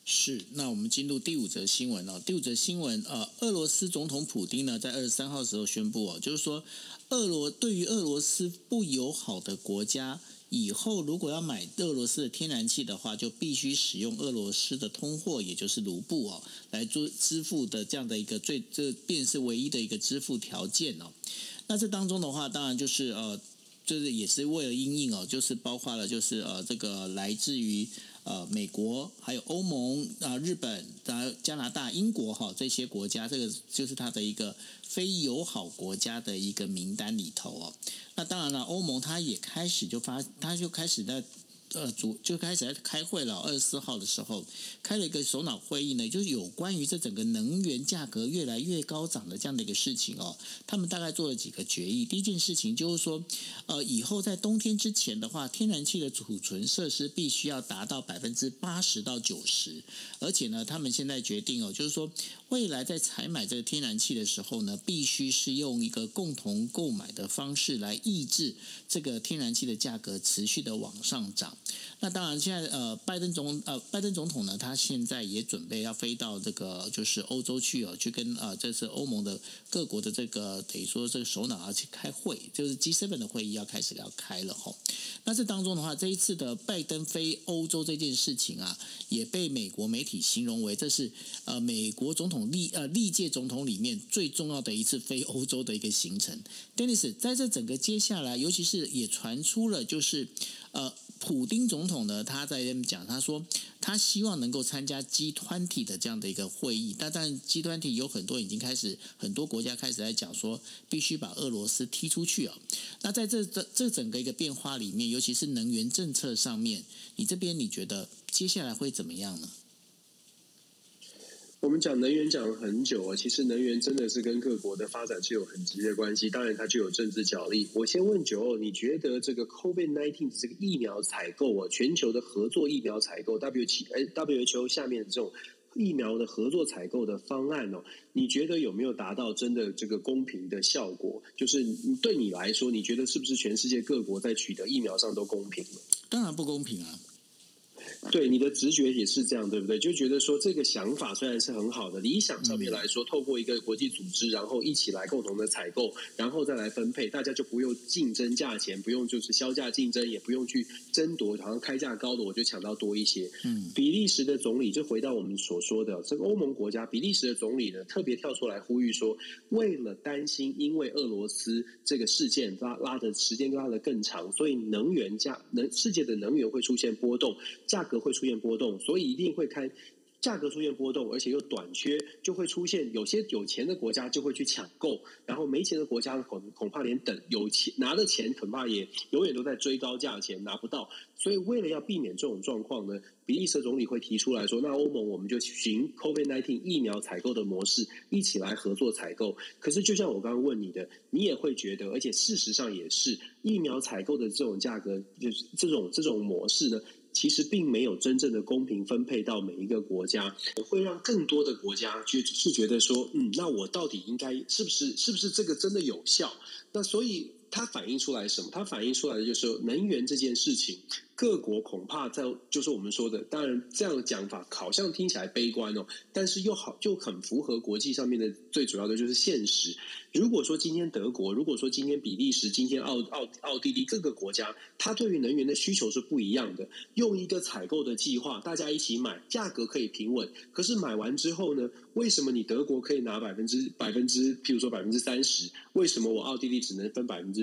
是，那我们进入第五则新闻哦。第五则新闻，呃，俄罗斯总统普丁呢，在二十三号时候宣布哦，就是说，俄罗对于俄罗斯不友好的国家，以后如果要买俄罗斯的天然气的话，就必须使用俄罗斯的通货，也就是卢布哦，来做支付的这样的一个最，这便是唯一的一个支付条件哦。那这当中的话，当然就是呃，就是也是为了因应哦，就是包括了就是呃，这个来自于。呃，美国还有欧盟啊、呃，日本、啊、加拿大、英国哈、哦、这些国家，这个就是它的一个非友好国家的一个名单里头哦。那当然了，欧盟它也开始就发，它就开始在呃组就开始在开会了。二十四号的时候开了一个首脑会议呢，就是有关于这整个能源价格越来越高涨的这样的一个事情哦。他们大概做了几个决议，第一件事情就是说，呃，以后在冬天之前的话，天然气的储存设施必须要达到百分之八十到九十，而且呢，他们现在决定哦，就是说未来在采买这个天然气的时候呢，必须是用一个共同购买的方式来抑制这个天然气的价格持续的往上涨。那当然，现在呃，拜登总呃，拜登总统呢，他现在也准备要飞到这个就是欧洲去哦，去跟呃，这次欧盟的各国的这个等于说这个首脑要去开会，就是 G 七 的会议要开始要开了吼、哦。那这当中的话，这一次的拜登飞欧洲这件事情啊，也被美国媒体形容为这是呃美国总统历呃历届总统里面最重要的一次飞欧洲的一个行程。Dennis 在这整个接下来，尤其是也传出了就是。呃，普丁总统呢，他在那边讲，他说他希望能够参加 G 二十 的这样的一个会议。那当然 G 二十 有很多已经开始，很多国家开始在讲说，必须把俄罗斯踢出去啊、哦。那在这这这整个一个变化里面，尤其是能源政策上面，你这边你觉得接下来会怎么样呢？我们讲能源讲了很久啊，其实能源真的是跟各国的发展是有很直接关系，当然它就有政治角力。我先问九欧，你觉得这个 COVID 十九 的这个疫苗采购啊，全球的合作疫苗采购 W H O 下面的这种疫苗的合作采购的方案哦，你觉得有没有达到真的这个公平的效果？就是对你来说，你觉得是不是全世界各国在取得疫苗上都公平了？当然不公平啊。对，你的直觉也是这样，对不对？就觉得说这个想法虽然是很好的，理想上面来说，透过一个国际组织，然后一起来共同的采购，然后再来分配，大家就不用竞争价钱，不用就是销价竞争，也不用去争夺，好像开价高的我就抢到多一些。嗯，比利时的总理就回到我们所说的这个欧盟国家，比利时的总理呢特别跳出来呼吁说，为了担心因为俄罗斯这个事件拉拉的时间拉得更长，所以能源价能世界的能源会出现波动。价格会出现波动，所以一定会看价格出现波动，而且又短缺，就会出现有些有钱的国家就会去抢购，然后没钱的国家恐恐怕连等有钱拿的钱恐怕也永远都在追高价钱拿不到。所以为了要避免这种状况呢，比利时总理会提出来说，那欧盟我们就循 COVID 十九 疫苗采购的模式一起来合作采购。可是就像我刚刚问你的，你也会觉得，而且事实上也是疫苗采购的这种价格，就是这种这种模式呢，其实并没有真正的公平分配到每一个国家，会让更多的国家去是觉得说，嗯，那我到底应该是不是是不是这个真的有效？那所以它反映出来什么？它反映出来的就是能源这件事情，各国恐怕在就是我们说的，当然这样的讲法好像听起来悲观哦，但是又好又很符合国际上面的最主要的就是现实。如果说今天德国，如果说今天比利时，今天奥奥奥地利各个国家，它对于能源的需求是不一样的。用一个采购的计划，大家一起买，价格可以平稳。可是买完之后呢，为什么你德国可以拿百分之百分之，譬如说百分之三十？为什么我奥地利只能分百分之？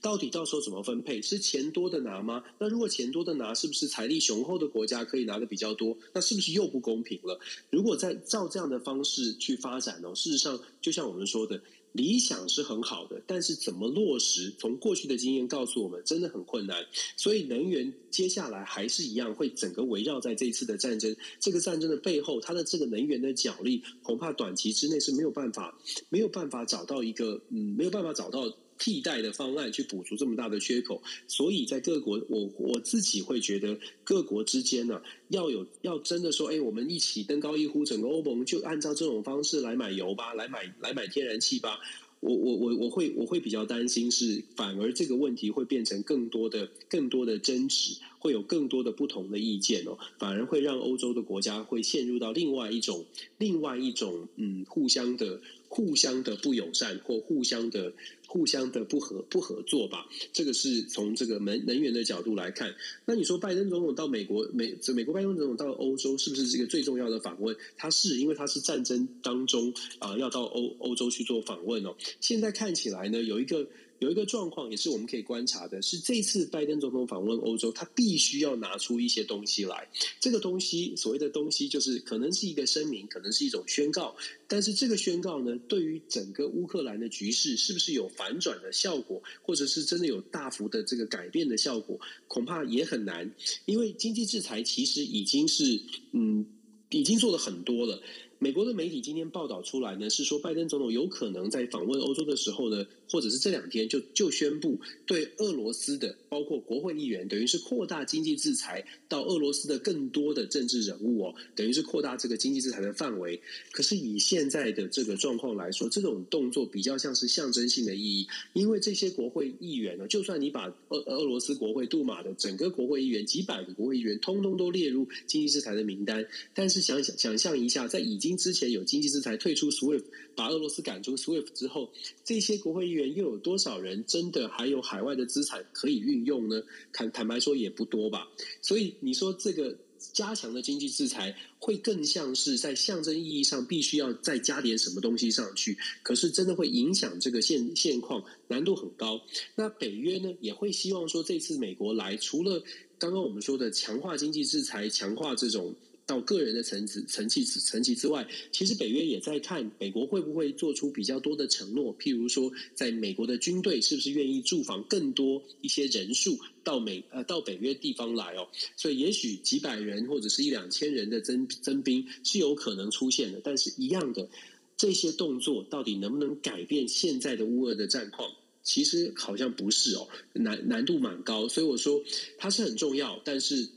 到底到时候怎么分配？是钱多的拿吗？那如果钱多的拿，是不是财力雄厚的国家可以拿的比较多？那是不是又不公平了？如果再照这样的方式去发展哦，事实上就像我们说的，理想是很好的，但是怎么落实，从过去的经验告诉我们，真的很困难。所以能源接下来还是一样会整个围绕在这一次的战争，这个战争的背后，它的这个能源的角力，恐怕短期之内是没有办法，没有办法找到一个，嗯，没有办法找到替代的方案去补足这么大的缺口。所以在各国，我我自己会觉得各国之间呢、啊，要有要真的说，哎，我们一起登高一呼，整个欧盟就按照这种方式来买油吧，来买来买天然气吧。我我我我会我会比较担心是，反而这个问题会变成更多的更多的争执，会有更多的不同的意见哦，反而会让欧洲的国家会陷入到另外一种另外一种嗯互相的互相的不友善，或互相的互相的不合不合作吧。这个是从这个能能源的角度来看。那你说拜登总统到美国美美国拜登总统到欧洲是不是这个最重要的访问？他是，因为他是战争当中啊、呃、要到欧欧洲去做访问哦。现在看起来呢，有一个有一个状况也是我们可以观察的，是这次拜登总统访问欧洲，他必须要拿出一些东西来。这个东西，所谓的东西，就是可能是一个声明，可能是一种宣告，但是这个宣告呢，对于整个乌克兰的局势是不是有反转的效果，或者是真的有大幅的这个改变的效果，恐怕也很难。因为经济制裁其实已经是嗯已经做了很多了。美国的媒体今天报道出来呢，是说拜登总统有可能在访问欧洲的时候呢，或者是这两天就就宣布对俄罗斯的包括国会议员，等于是扩大经济制裁到俄罗斯的更多的政治人物哦，等于是扩大这个经济制裁的范围。可是以现在的这个状况来说，这种动作比较像是象征性的意义，因为这些国会议员呢，就算你把俄俄罗斯国会杜马的整个国会议员几百个国会议员通通都列入经济制裁的名单，但是想想想象一下，在已经之前有经济制裁退出 Swift， 把俄罗斯赶出 Swift 之后，这些国会议员又有多少人真的还有海外的资产可以运用呢？坦坦白说也不多吧。所以你说这个加强的经济制裁会更像是在象征意义上必须要再加点什么东西上去，可是真的会影响这个现现况，难度很高。那北约呢也会希望说这次美国来，除了刚刚我们说的强化经济制裁，强化这种到个人的层次、层级、层级之外，其实北约也在看美国会不会做出比较多的承诺，譬如说，在美国的军队是不是愿意驻防更多一些人数到美呃到北约地方来哦，所以也许几百人或者是一两千人的增增兵是有可能出现的，但是一样的，这些动作到底能不能改变现在的乌俄的战况？其实好像不是哦，难难度蛮高，所以我说它是很重要，但是。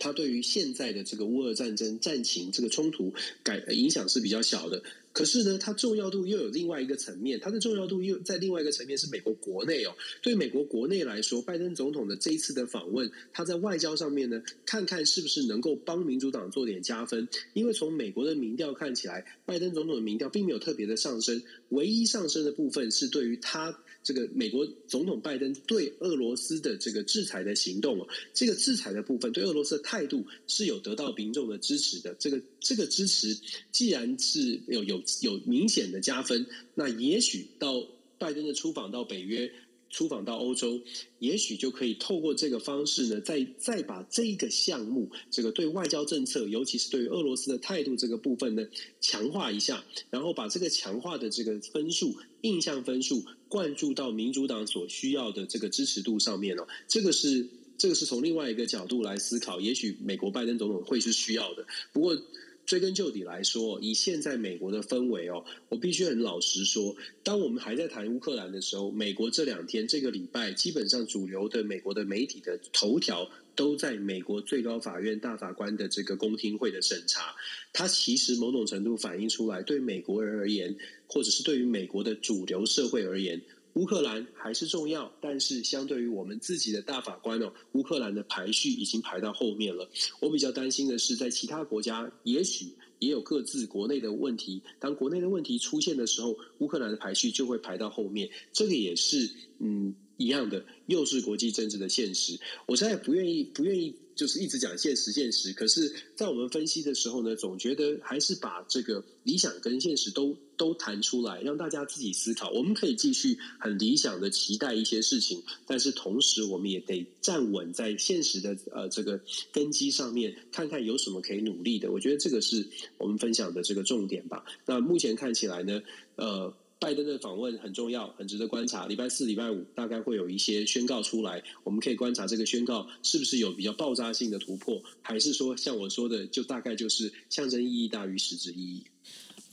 它对于现在的这个乌俄战争战情这个冲突改影响是比较小的，可是呢，它重要度又有另外一个层面，它的重要度又在另外一个层面是美国国内哦。对美国国内来说，拜登总统的这一次的访问，他在外交上面呢，看看是不是能够帮民主党做点加分，因为从美国的民调看起来，拜登总统的民调并没有特别的上升，唯一上升的部分是对于他这个美国总统拜登对俄罗斯的这个制裁的行动哦，这个制裁的部分对俄罗斯的态度是有得到民众的支持的。这个这个支持既然是有有有明显的加分，那也许到拜登的出访到北约、出访到欧洲，也许就可以透过这个方式呢，再再把这个项目，这个对外交政策，尤其是对于俄罗斯的态度这个部分呢，强化一下，然后把这个强化的这个分数、印象分数灌注到民主党所需要的这个支持度上面哦，这个是这个是从另外一个角度来思考，也许美国拜登总统会是需要的。不过追根究底来说，以现在美国的氛围哦，我必须很老实说，当我们还在谈乌克兰的时候，美国这两天这个礼拜基本上主流的美国的媒体的头条都在美国最高法院大法官的这个公听会的审查，它其实某种程度反映出来，对美国人而言，或者是对于美国的主流社会而言，乌克兰还是重要，但是相对于我们自己的大法官哦，乌克兰的排序已经排到后面了。我比较担心的是，在其他国家也许也有各自国内的问题，当国内的问题出现的时候，乌克兰的排序就会排到后面。这个也是嗯一样的，又是国际政治的现实。我现在不愿意不愿意就是一直讲现实现实，可是在我们分析的时候呢，总觉得还是把这个理想跟现实都都谈出来，让大家自己思考。我们可以继续很理想的期待一些事情，但是同时我们也得站稳在现实的呃这个根基上面，看看有什么可以努力的。我觉得这个是我们分享的这个重点吧。那目前看起来呢，呃拜登的访问很重要，很值得观察。礼拜四、礼拜五大概会有一些宣告出来，我们可以观察这个宣告是不是有比较爆炸性的突破，还是说像我说的，就大概就是象征意义大于实质意义。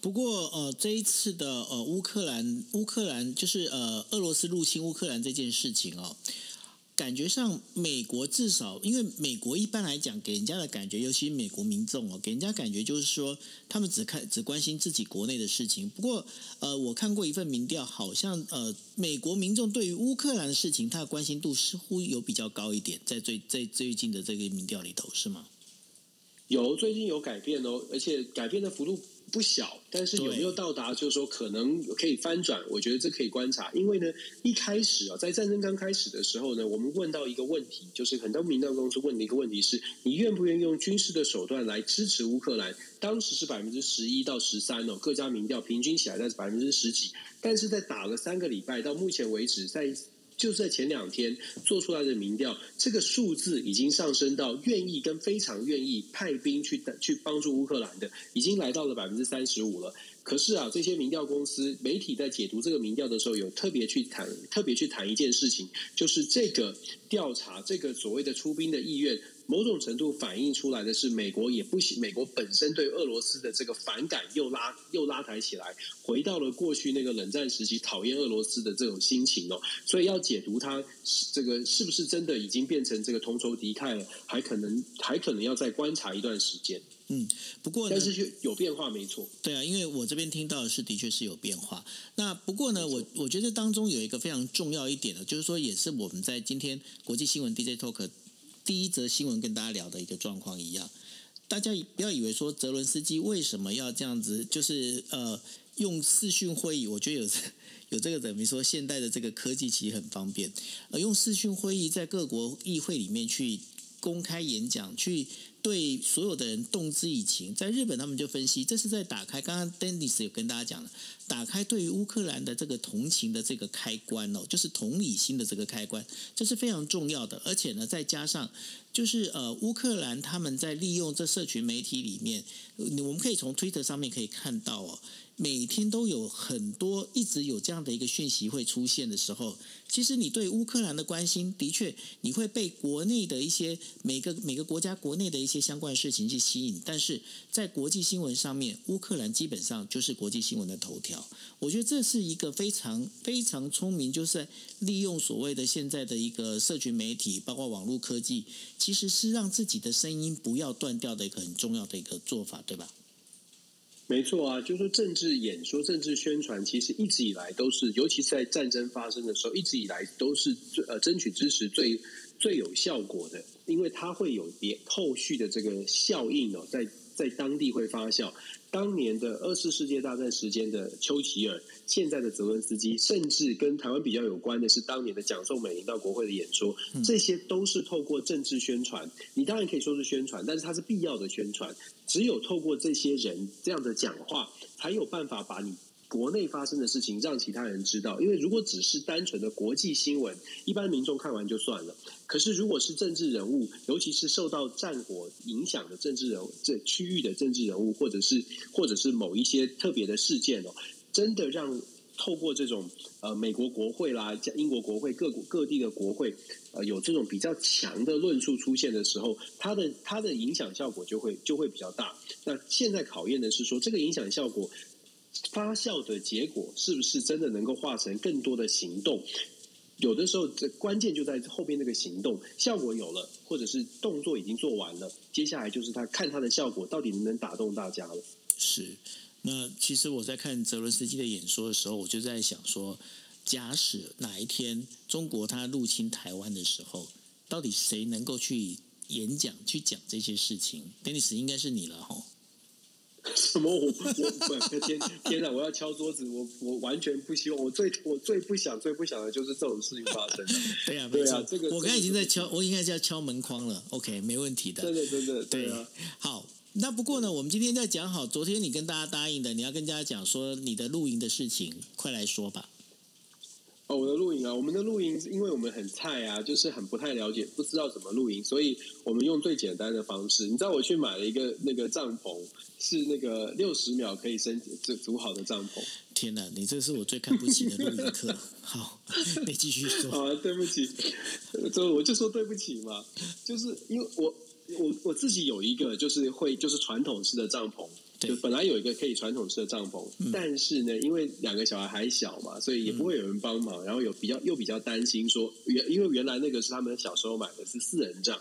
不过，呃，这一次的呃乌克兰，乌克兰就是呃俄罗斯入侵乌克兰这件事情哦，感觉上美国至少，因为美国一般来讲给人家的感觉，尤其美国民众哦，给人家感觉就是说他们只看只关心自己国内的事情。不过呃，我看过一份民调，好像呃美国民众对于乌克兰的事情，他的关心度似乎有比较高一点，在最最最近的这个民调里头，是吗？有，最近有改变哦，而且改变的幅度不小，但是有没有到达就是说可能可以翻转，我觉得这可以观察。因为呢，一开始啊，在战争刚开始的时候呢，我们问到一个问题，就是很多民调公司问的一个问题是，你愿不愿意用军事的手段来支持乌克兰？当时是百分之十一到十三哦，各家民调平均起来在百分之十几。但是在打了三个礼拜，到目前为止，在就是在前两天做出来的民调，这个数字已经上升到愿意跟非常愿意派兵去去帮助乌克兰的，已经来到了百分之三十五了。可是啊，这些民调公司媒体在解读这个民调的时候，有特别去谈特别去谈一件事情，就是这个调查，这个所谓的出兵的意愿，某种程度反映出来的是美国也不行，美国本身对俄罗斯的这个反感又拉又拉抬起来，回到了过去那个冷战时期讨厌俄罗斯的这种心情哦。所以要解读它这个是不是真的已经变成这个同仇敌忾了，还可能还可能要再观察一段时间。嗯，不过呢，但是有变化没错。对啊，因为我这边听到的是的确是有变化。那不过呢，我我觉得当中有一个非常重要一点的，就是说也是我们在今天国际新闻 D J Talk 第一则新闻跟大家聊的一个状况一样。大家不要以为说泽伦斯基为什么要这样子，就是呃用视讯会议，我觉得有有这个等于说现代的这个科技其实很方便，呃用视讯会议在各国议会里面去公开演讲，去对所有的人动之以情。在日本他们就分析，这是在打开，刚刚 Dennis 有跟大家讲了，打开对于乌克兰的这个同情的这个开关哦，就是同理心的这个开关，这是非常重要的。而且呢，再加上就是呃，乌克兰他们在利用这社群媒体里面，我们可以从 Twitter 上面可以看到哦，每天都有很多一直有这样的一个讯息会出现的时候，其实你对乌克兰的关心，的确你会被国内的一些每个每个国家国内的一些相关的事情去吸引，但是在国际新闻上面，乌克兰基本上就是国际新闻的头条。我觉得这是一个非常非常聪明，就是利用所谓的现在的一个社群媒体，包括网络科技，其实是让自己的声音不要断掉的一个很重要的一个做法，对吧？没错啊，就是政治演说、政治宣传，其实一直以来都是，尤其是在战争发生的时候，一直以来都是呃争取支持最最有效果的，因为它会有别后续的这个效应哦，在在当地会发酵。当年的二次世界大战时间的丘吉尔，现在的泽伦斯基，甚至跟台湾比较有关的是当年的蒋宋美龄到国会的演说，这些都是透过政治宣传。你当然可以说是宣传，但是它是必要的宣传。只有透过这些人这样的讲话，才有办法把你国内发生的事情让其他人知道。因为如果只是单纯的国际新闻，一般民众看完就算了。可是如果是政治人物，尤其是受到战火影响的政治人物，这区域的政治人物，或者是或者是某一些特别的事件哦，真的让透过这种呃美国国会啦、英国国会、各国各地的国会，呃有这种比较强的论述出现的时候，它的它的影响效果就会就会比较大。那现在考验的是说，这个影响效果发酵的结果是不是真的能够化成更多的行动？有的时候这关键就在后边那个行动，效果有了，或者是动作已经做完了，接下来就是他看他的效果到底能不能打动大家了。是，那其实我在看泽伦斯基的演说的时候，我就在想说，假使哪一天中国他入侵台湾的时候，到底谁能够去演讲去讲这些事情？ Dennis 应该是你了吼。什么？我我天天哪！我要敲桌子！我我完全不希望，我最我最不想、最不想的就是这种事情发生。对啊，对啊，这个我刚才已经在敲，我应该叫敲门框了。OK， 没问题的。真的，真的，对啊。好，那不过呢，我们今天在讲好，昨天你跟大家答应的，你要跟大家讲说你的露营的事情，快来说吧。哦，我的露营啊，我们的露营，因为我们很菜啊，就是很不太了解，不知道怎么露营，所以我们用最简单的方式。你知道我去买了一个那个帐篷，是那个六十秒可以升组好的帐篷。天哪，你这是我最看不起的露营客。好，你继续说。好、啊，对不起，就我就说对不起嘛，就是因为我我我自己有一个就是会就是传统式的帐篷。就本来有一个可以传统式的帐篷、嗯、但是呢因为两个小孩还小嘛，所以也不会有人帮忙、嗯、然后有比较又比较担心说原因为原来那个是他们小时候买的是四人帐，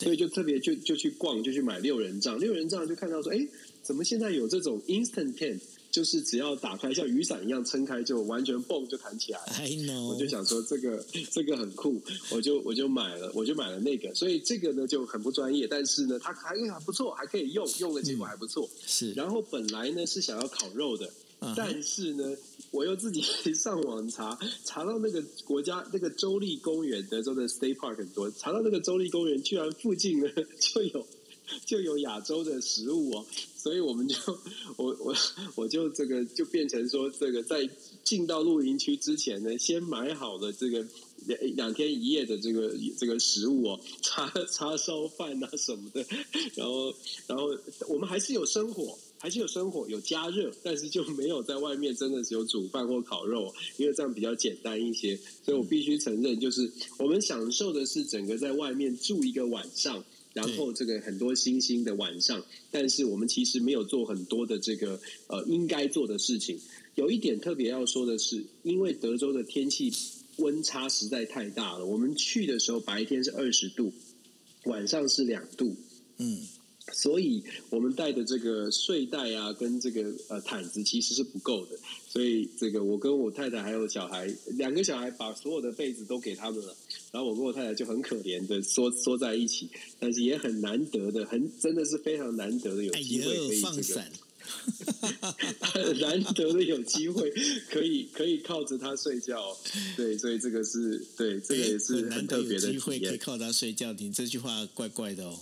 所以就特别就就去逛就去买六人帐，六人帐就看到说哎，怎么现在有这种 instant tent， 就是只要打开像雨伞一样撑开就完全蹦就弹起来了。 I know， 我就想说这个这个很酷，我就我就买了我就买了那个，所以这个呢就很不专业，但是呢它还还不错，还可以用，用的结果还不错、嗯、是。然后本来呢是想要烤肉的，但是呢我又自己上网查，查到那个国家那个州立公园，德州的 State Park 很多，查到那个州立公园居然附近呢就有就有亚洲的食物哦，所以我们就我我我就这个就变成说，这个在进到露营区之前呢，先买好了这个两天一夜的这个这个食物哦，叉叉烧饭啊什么的，然后然后我们还是有生火。还是有生火有加热，但是就没有在外面真的是有煮饭或烤肉，因为这样比较简单一些。所以我必须承认，就是我们享受的是整个在外面住一个晚上，然后这个很多星星的晚上，但是我们其实没有做很多的这个呃应该做的事情。有一点特别要说的是，因为德州的天气温差实在太大了，我们去的时候白天是二十度，晚上是两度，嗯。所以我们带的这个睡袋啊跟这个呃毯子其实是不够的，所以这个我跟我太太还有小孩，两个小孩把所有的被子都给他们了，然后我跟我太太就很可怜的缩缩在一起，但是也很难得的，很真的是非常难得的有机会可以、这个哎、放散难得的有机会可以可以靠着他睡觉，对，所以这个是对这个也是很特别的体验。难得有机会可以靠他睡觉，你这句话怪怪的哦。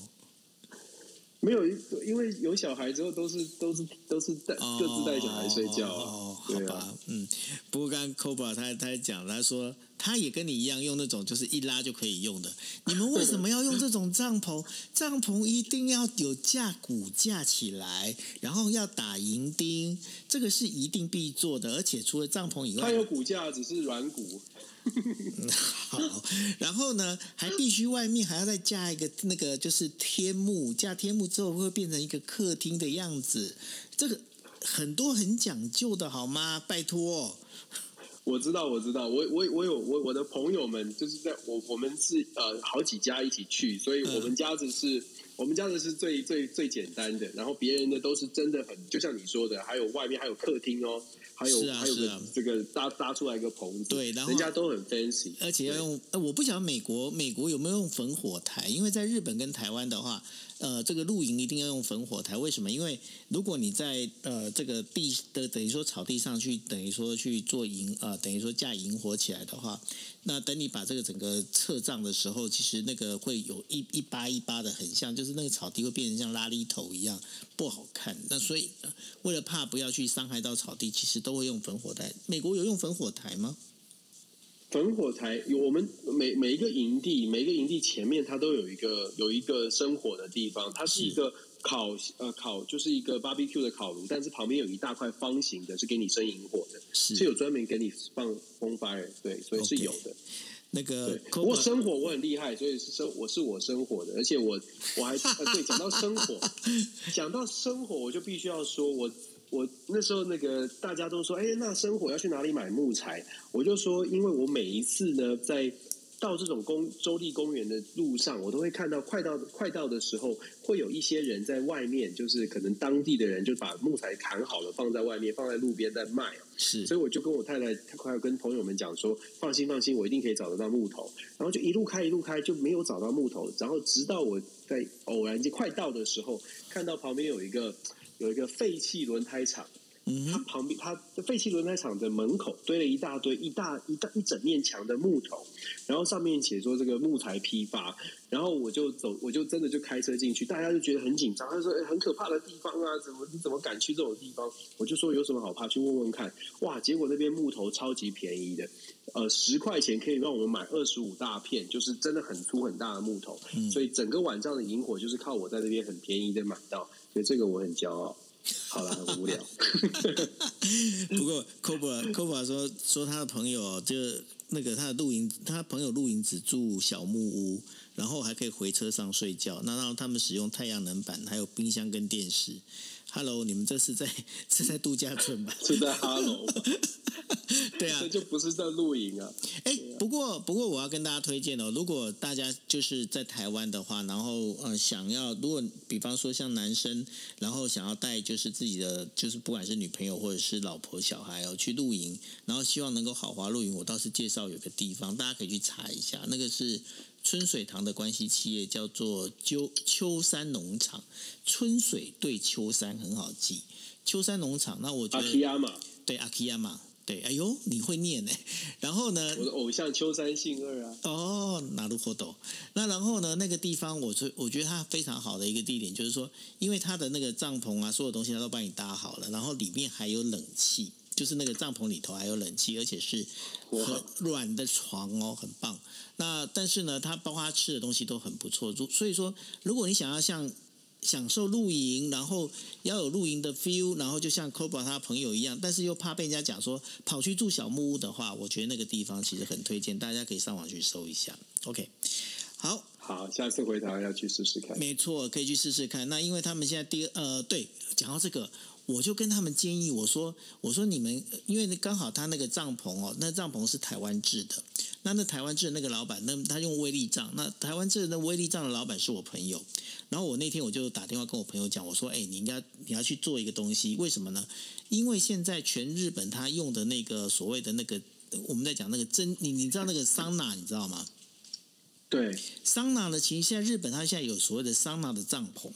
没有，因为有小孩之后都是都是都是带、哦、各自带小孩睡觉、啊哦、好吧、啊、嗯。不过刚刚 Cobra 他他讲，他说他也跟你一样用那种就是一拉就可以用的，你们为什么要用这种帐篷？帐篷一定要有架骨架起来，然后要打银钉，这个是一定必做的。而且除了帐篷以外，它有骨架，只是软骨。好，然后呢，还必须外面还要再架一个那个就是天幕，架天幕之后会变成一个客厅的样子，这个很多很讲究的好吗？拜托。我知道，我知道，我我我有我我的朋友们就是在我我们是呃好几家一起去，所以我们家子是、嗯、我们家子是最最最简单的，然后别人的都是真的很就像你说的，还有外面还有客厅哦。还有、啊、还有个这个搭搭出来一个棚子，对，然后人家都很 fancy， 而且要用。我不晓得美国美国有没有用焚火台，因为在日本跟台湾的话，呃，这个露营一定要用焚火台。为什么？因为如果你在呃这个地的等于说草地上去，等于说去做营啊、呃，等于说架营火起来的话，那等你把这个整个撤帐的时候，其实那个会有一一巴一巴的，很像就是那个草地会变成像拉力头一样，不好看。那所以为了怕不要去伤害到草地，其实都会用焚火台。美国有用焚火台吗？焚火台有，我们每每一个营地，每一个营地前面它都有一个有一个生火的地方，它是一个烤呃烤就是一个 barbecue 的烤炉，但是旁边有一大块方形的，是给你生营火的，是，是有专门给你放 bonfire， 对，所以是有的。Okay。那个，我生火我很厉害，所以是生我是我生火的，而且我我还、呃、对，讲到生火，讲到生火，我就必须要说我。我那时候那个大家都说，哎，那生火要去哪里买木材？我就说，因为我每一次呢，在到这种公州立公园的路上，我都会看到快到快到的时候，会有一些人在外面，就是可能当地的人就把木材砍好了，放在外面，放在路边在卖。是，所以我就跟我太太快要跟朋友们讲说，放心放心，我一定可以找得到木头。然后就一路开一路开，就没有找到木头。然后直到我在偶然间快到的时候，看到旁边有一个。有一个废弃轮胎厂，它旁边，它废弃轮胎厂的门口堆了一大堆、一大一大一整面墙的木头，然后上面写说这个木材批发，然后我就走，我就真的就开车进去，大家就觉得很紧张，他说、欸、很可怕的地方啊，怎么你怎么敢去这种地方？我就说有什么好怕，去问问看。哇，结果那边木头超级便宜的，呃，十块钱可以让我们买二十五大片，就是真的很粗很大的木头，嗯、所以整个晚上的萤火就是靠我在那边很便宜的买到。所以这个我很骄傲。好啦，很无聊。不过 Cobra Cobra 说说他的朋友就那个他的露营，他朋友露营只住小木屋，然后还可以回车上睡觉。那让他们使用太阳能板，还有冰箱跟电视。Hello， 你们这是在是在度假村吧？是在 Hello。对啊，这就不是在露营啊。哎、欸，不过不过我要跟大家推荐哦，如果大家就是在台湾的话，然后呃想要，如果比方说像男生，然后想要带就是自己的就是不管是女朋友或者是老婆小孩哦去露营，然后希望能够豪华露营，我倒是介绍有个地方大家可以去查一下，那个是春水堂的关系企业，叫做秋山农场。春水对秋山很好记，秋山农场。那我觉得 Akiyama， 对 Akiyama， 对，哎呦，你会念呢。然后呢，我的偶像秋山信二啊。哦，なるほど。那然后呢，那个地方我我觉得它非常好的一个地点，就是说，因为它的那个帐篷啊，所有东西它都帮你搭好了，然后里面还有冷气。就是那个帐篷里头还有冷气，而且是很软的床哦，很棒。那但是呢，它包括它吃的东西都很不错，所以说如果你想要像享受露营，然后要有露营的 feel， 然后就像 Cobra 他朋友一样，但是又怕被人家讲说跑去住小木屋的话，我觉得那个地方其实很推荐，大家可以上网去搜一下。 OK， 好好，下次回台要去试试看。没错，可以去试试看。那因为他们现在第二呃，对，讲到这个我就跟他们建议，我说我说你们，因为刚好他那个帐篷哦，那帐篷是台湾制的，那那台湾制的那个老板，那他用威力帐，那台湾制的那威力帐的老板是我朋友。然后我那天我就打电话跟我朋友讲，我说，哎，你应该你要去做一个东西，为什么呢？因为现在全日本他用的那个所谓的那个，我们在讲那个真，你你知道那个桑拿，你知道吗？对，桑拿的，其实现在日本他现在有所谓的桑拿的帐篷。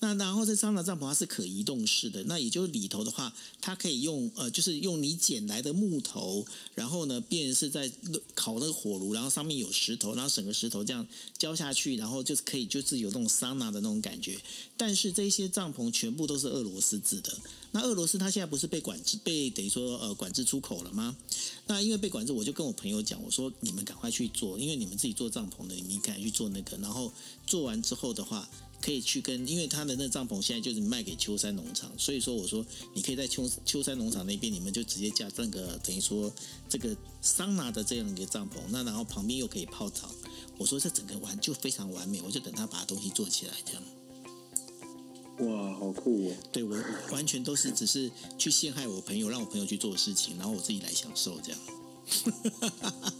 那然后这桑拿帐篷它是可移动式的，那也就是里头的话，它可以用呃，就是用你捡来的木头，然后呢，变成是在烤那个火炉，然后上面有石头，然后整个石头这样浇下去，然后就是可以就是有那种桑拿的那种感觉。但是这些帐篷全部都是俄罗斯制的。那俄罗斯它现在不是被管制，被等于说呃管制出口了吗？那因为被管制，我就跟我朋友讲，我说你们赶快去做，因为你们自己做帐篷的，你们赶快去做那个，然后做完之后的话，可以去跟，因为他的那帐篷现在就是卖给秋山农场，所以说我说你可以在秋秋山农场那边，你们就直接架那个等于说这个桑拿的这样一个帐篷，那然后旁边又可以泡澡，我说这整个玩就非常完美，我就等他把东西做起来这样。哇，好酷哦！对，我完全都是只是去陷害我朋友，让我朋友去做事情，然后我自己来享受这样。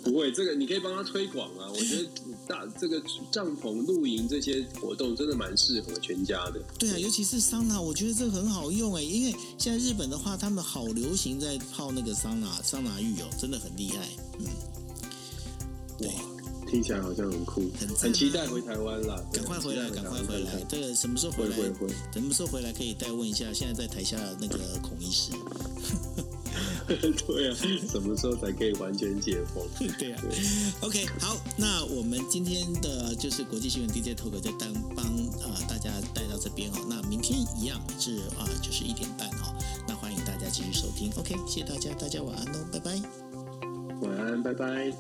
不会，这个你可以帮他推广啊！我觉得大这个帐篷露营这些活动真的蛮适合全家的。对啊，尤其是桑拿，我觉得这很好用哎，因为现在日本的话，他们好流行在泡那个桑拿桑拿浴哦，真的很厉害。嗯，哇。听起来好像很酷， 很, 很期待回台湾啦！赶快回来，赶快回来！这个什么时候回来？回回什么时候回来可以再问一下，现在在台下的那个孔医师。对啊，什么时候才可以完全解封？对啊。OK， 好，那我们今天的就是国际新闻 D J Talk 就当帮、呃、大家带到这边哦。那明天一样是啊、呃，就是一点半哦。那欢迎大家继续收听。OK， 谢谢大家，大家晚安喽，拜拜。晚安，拜拜。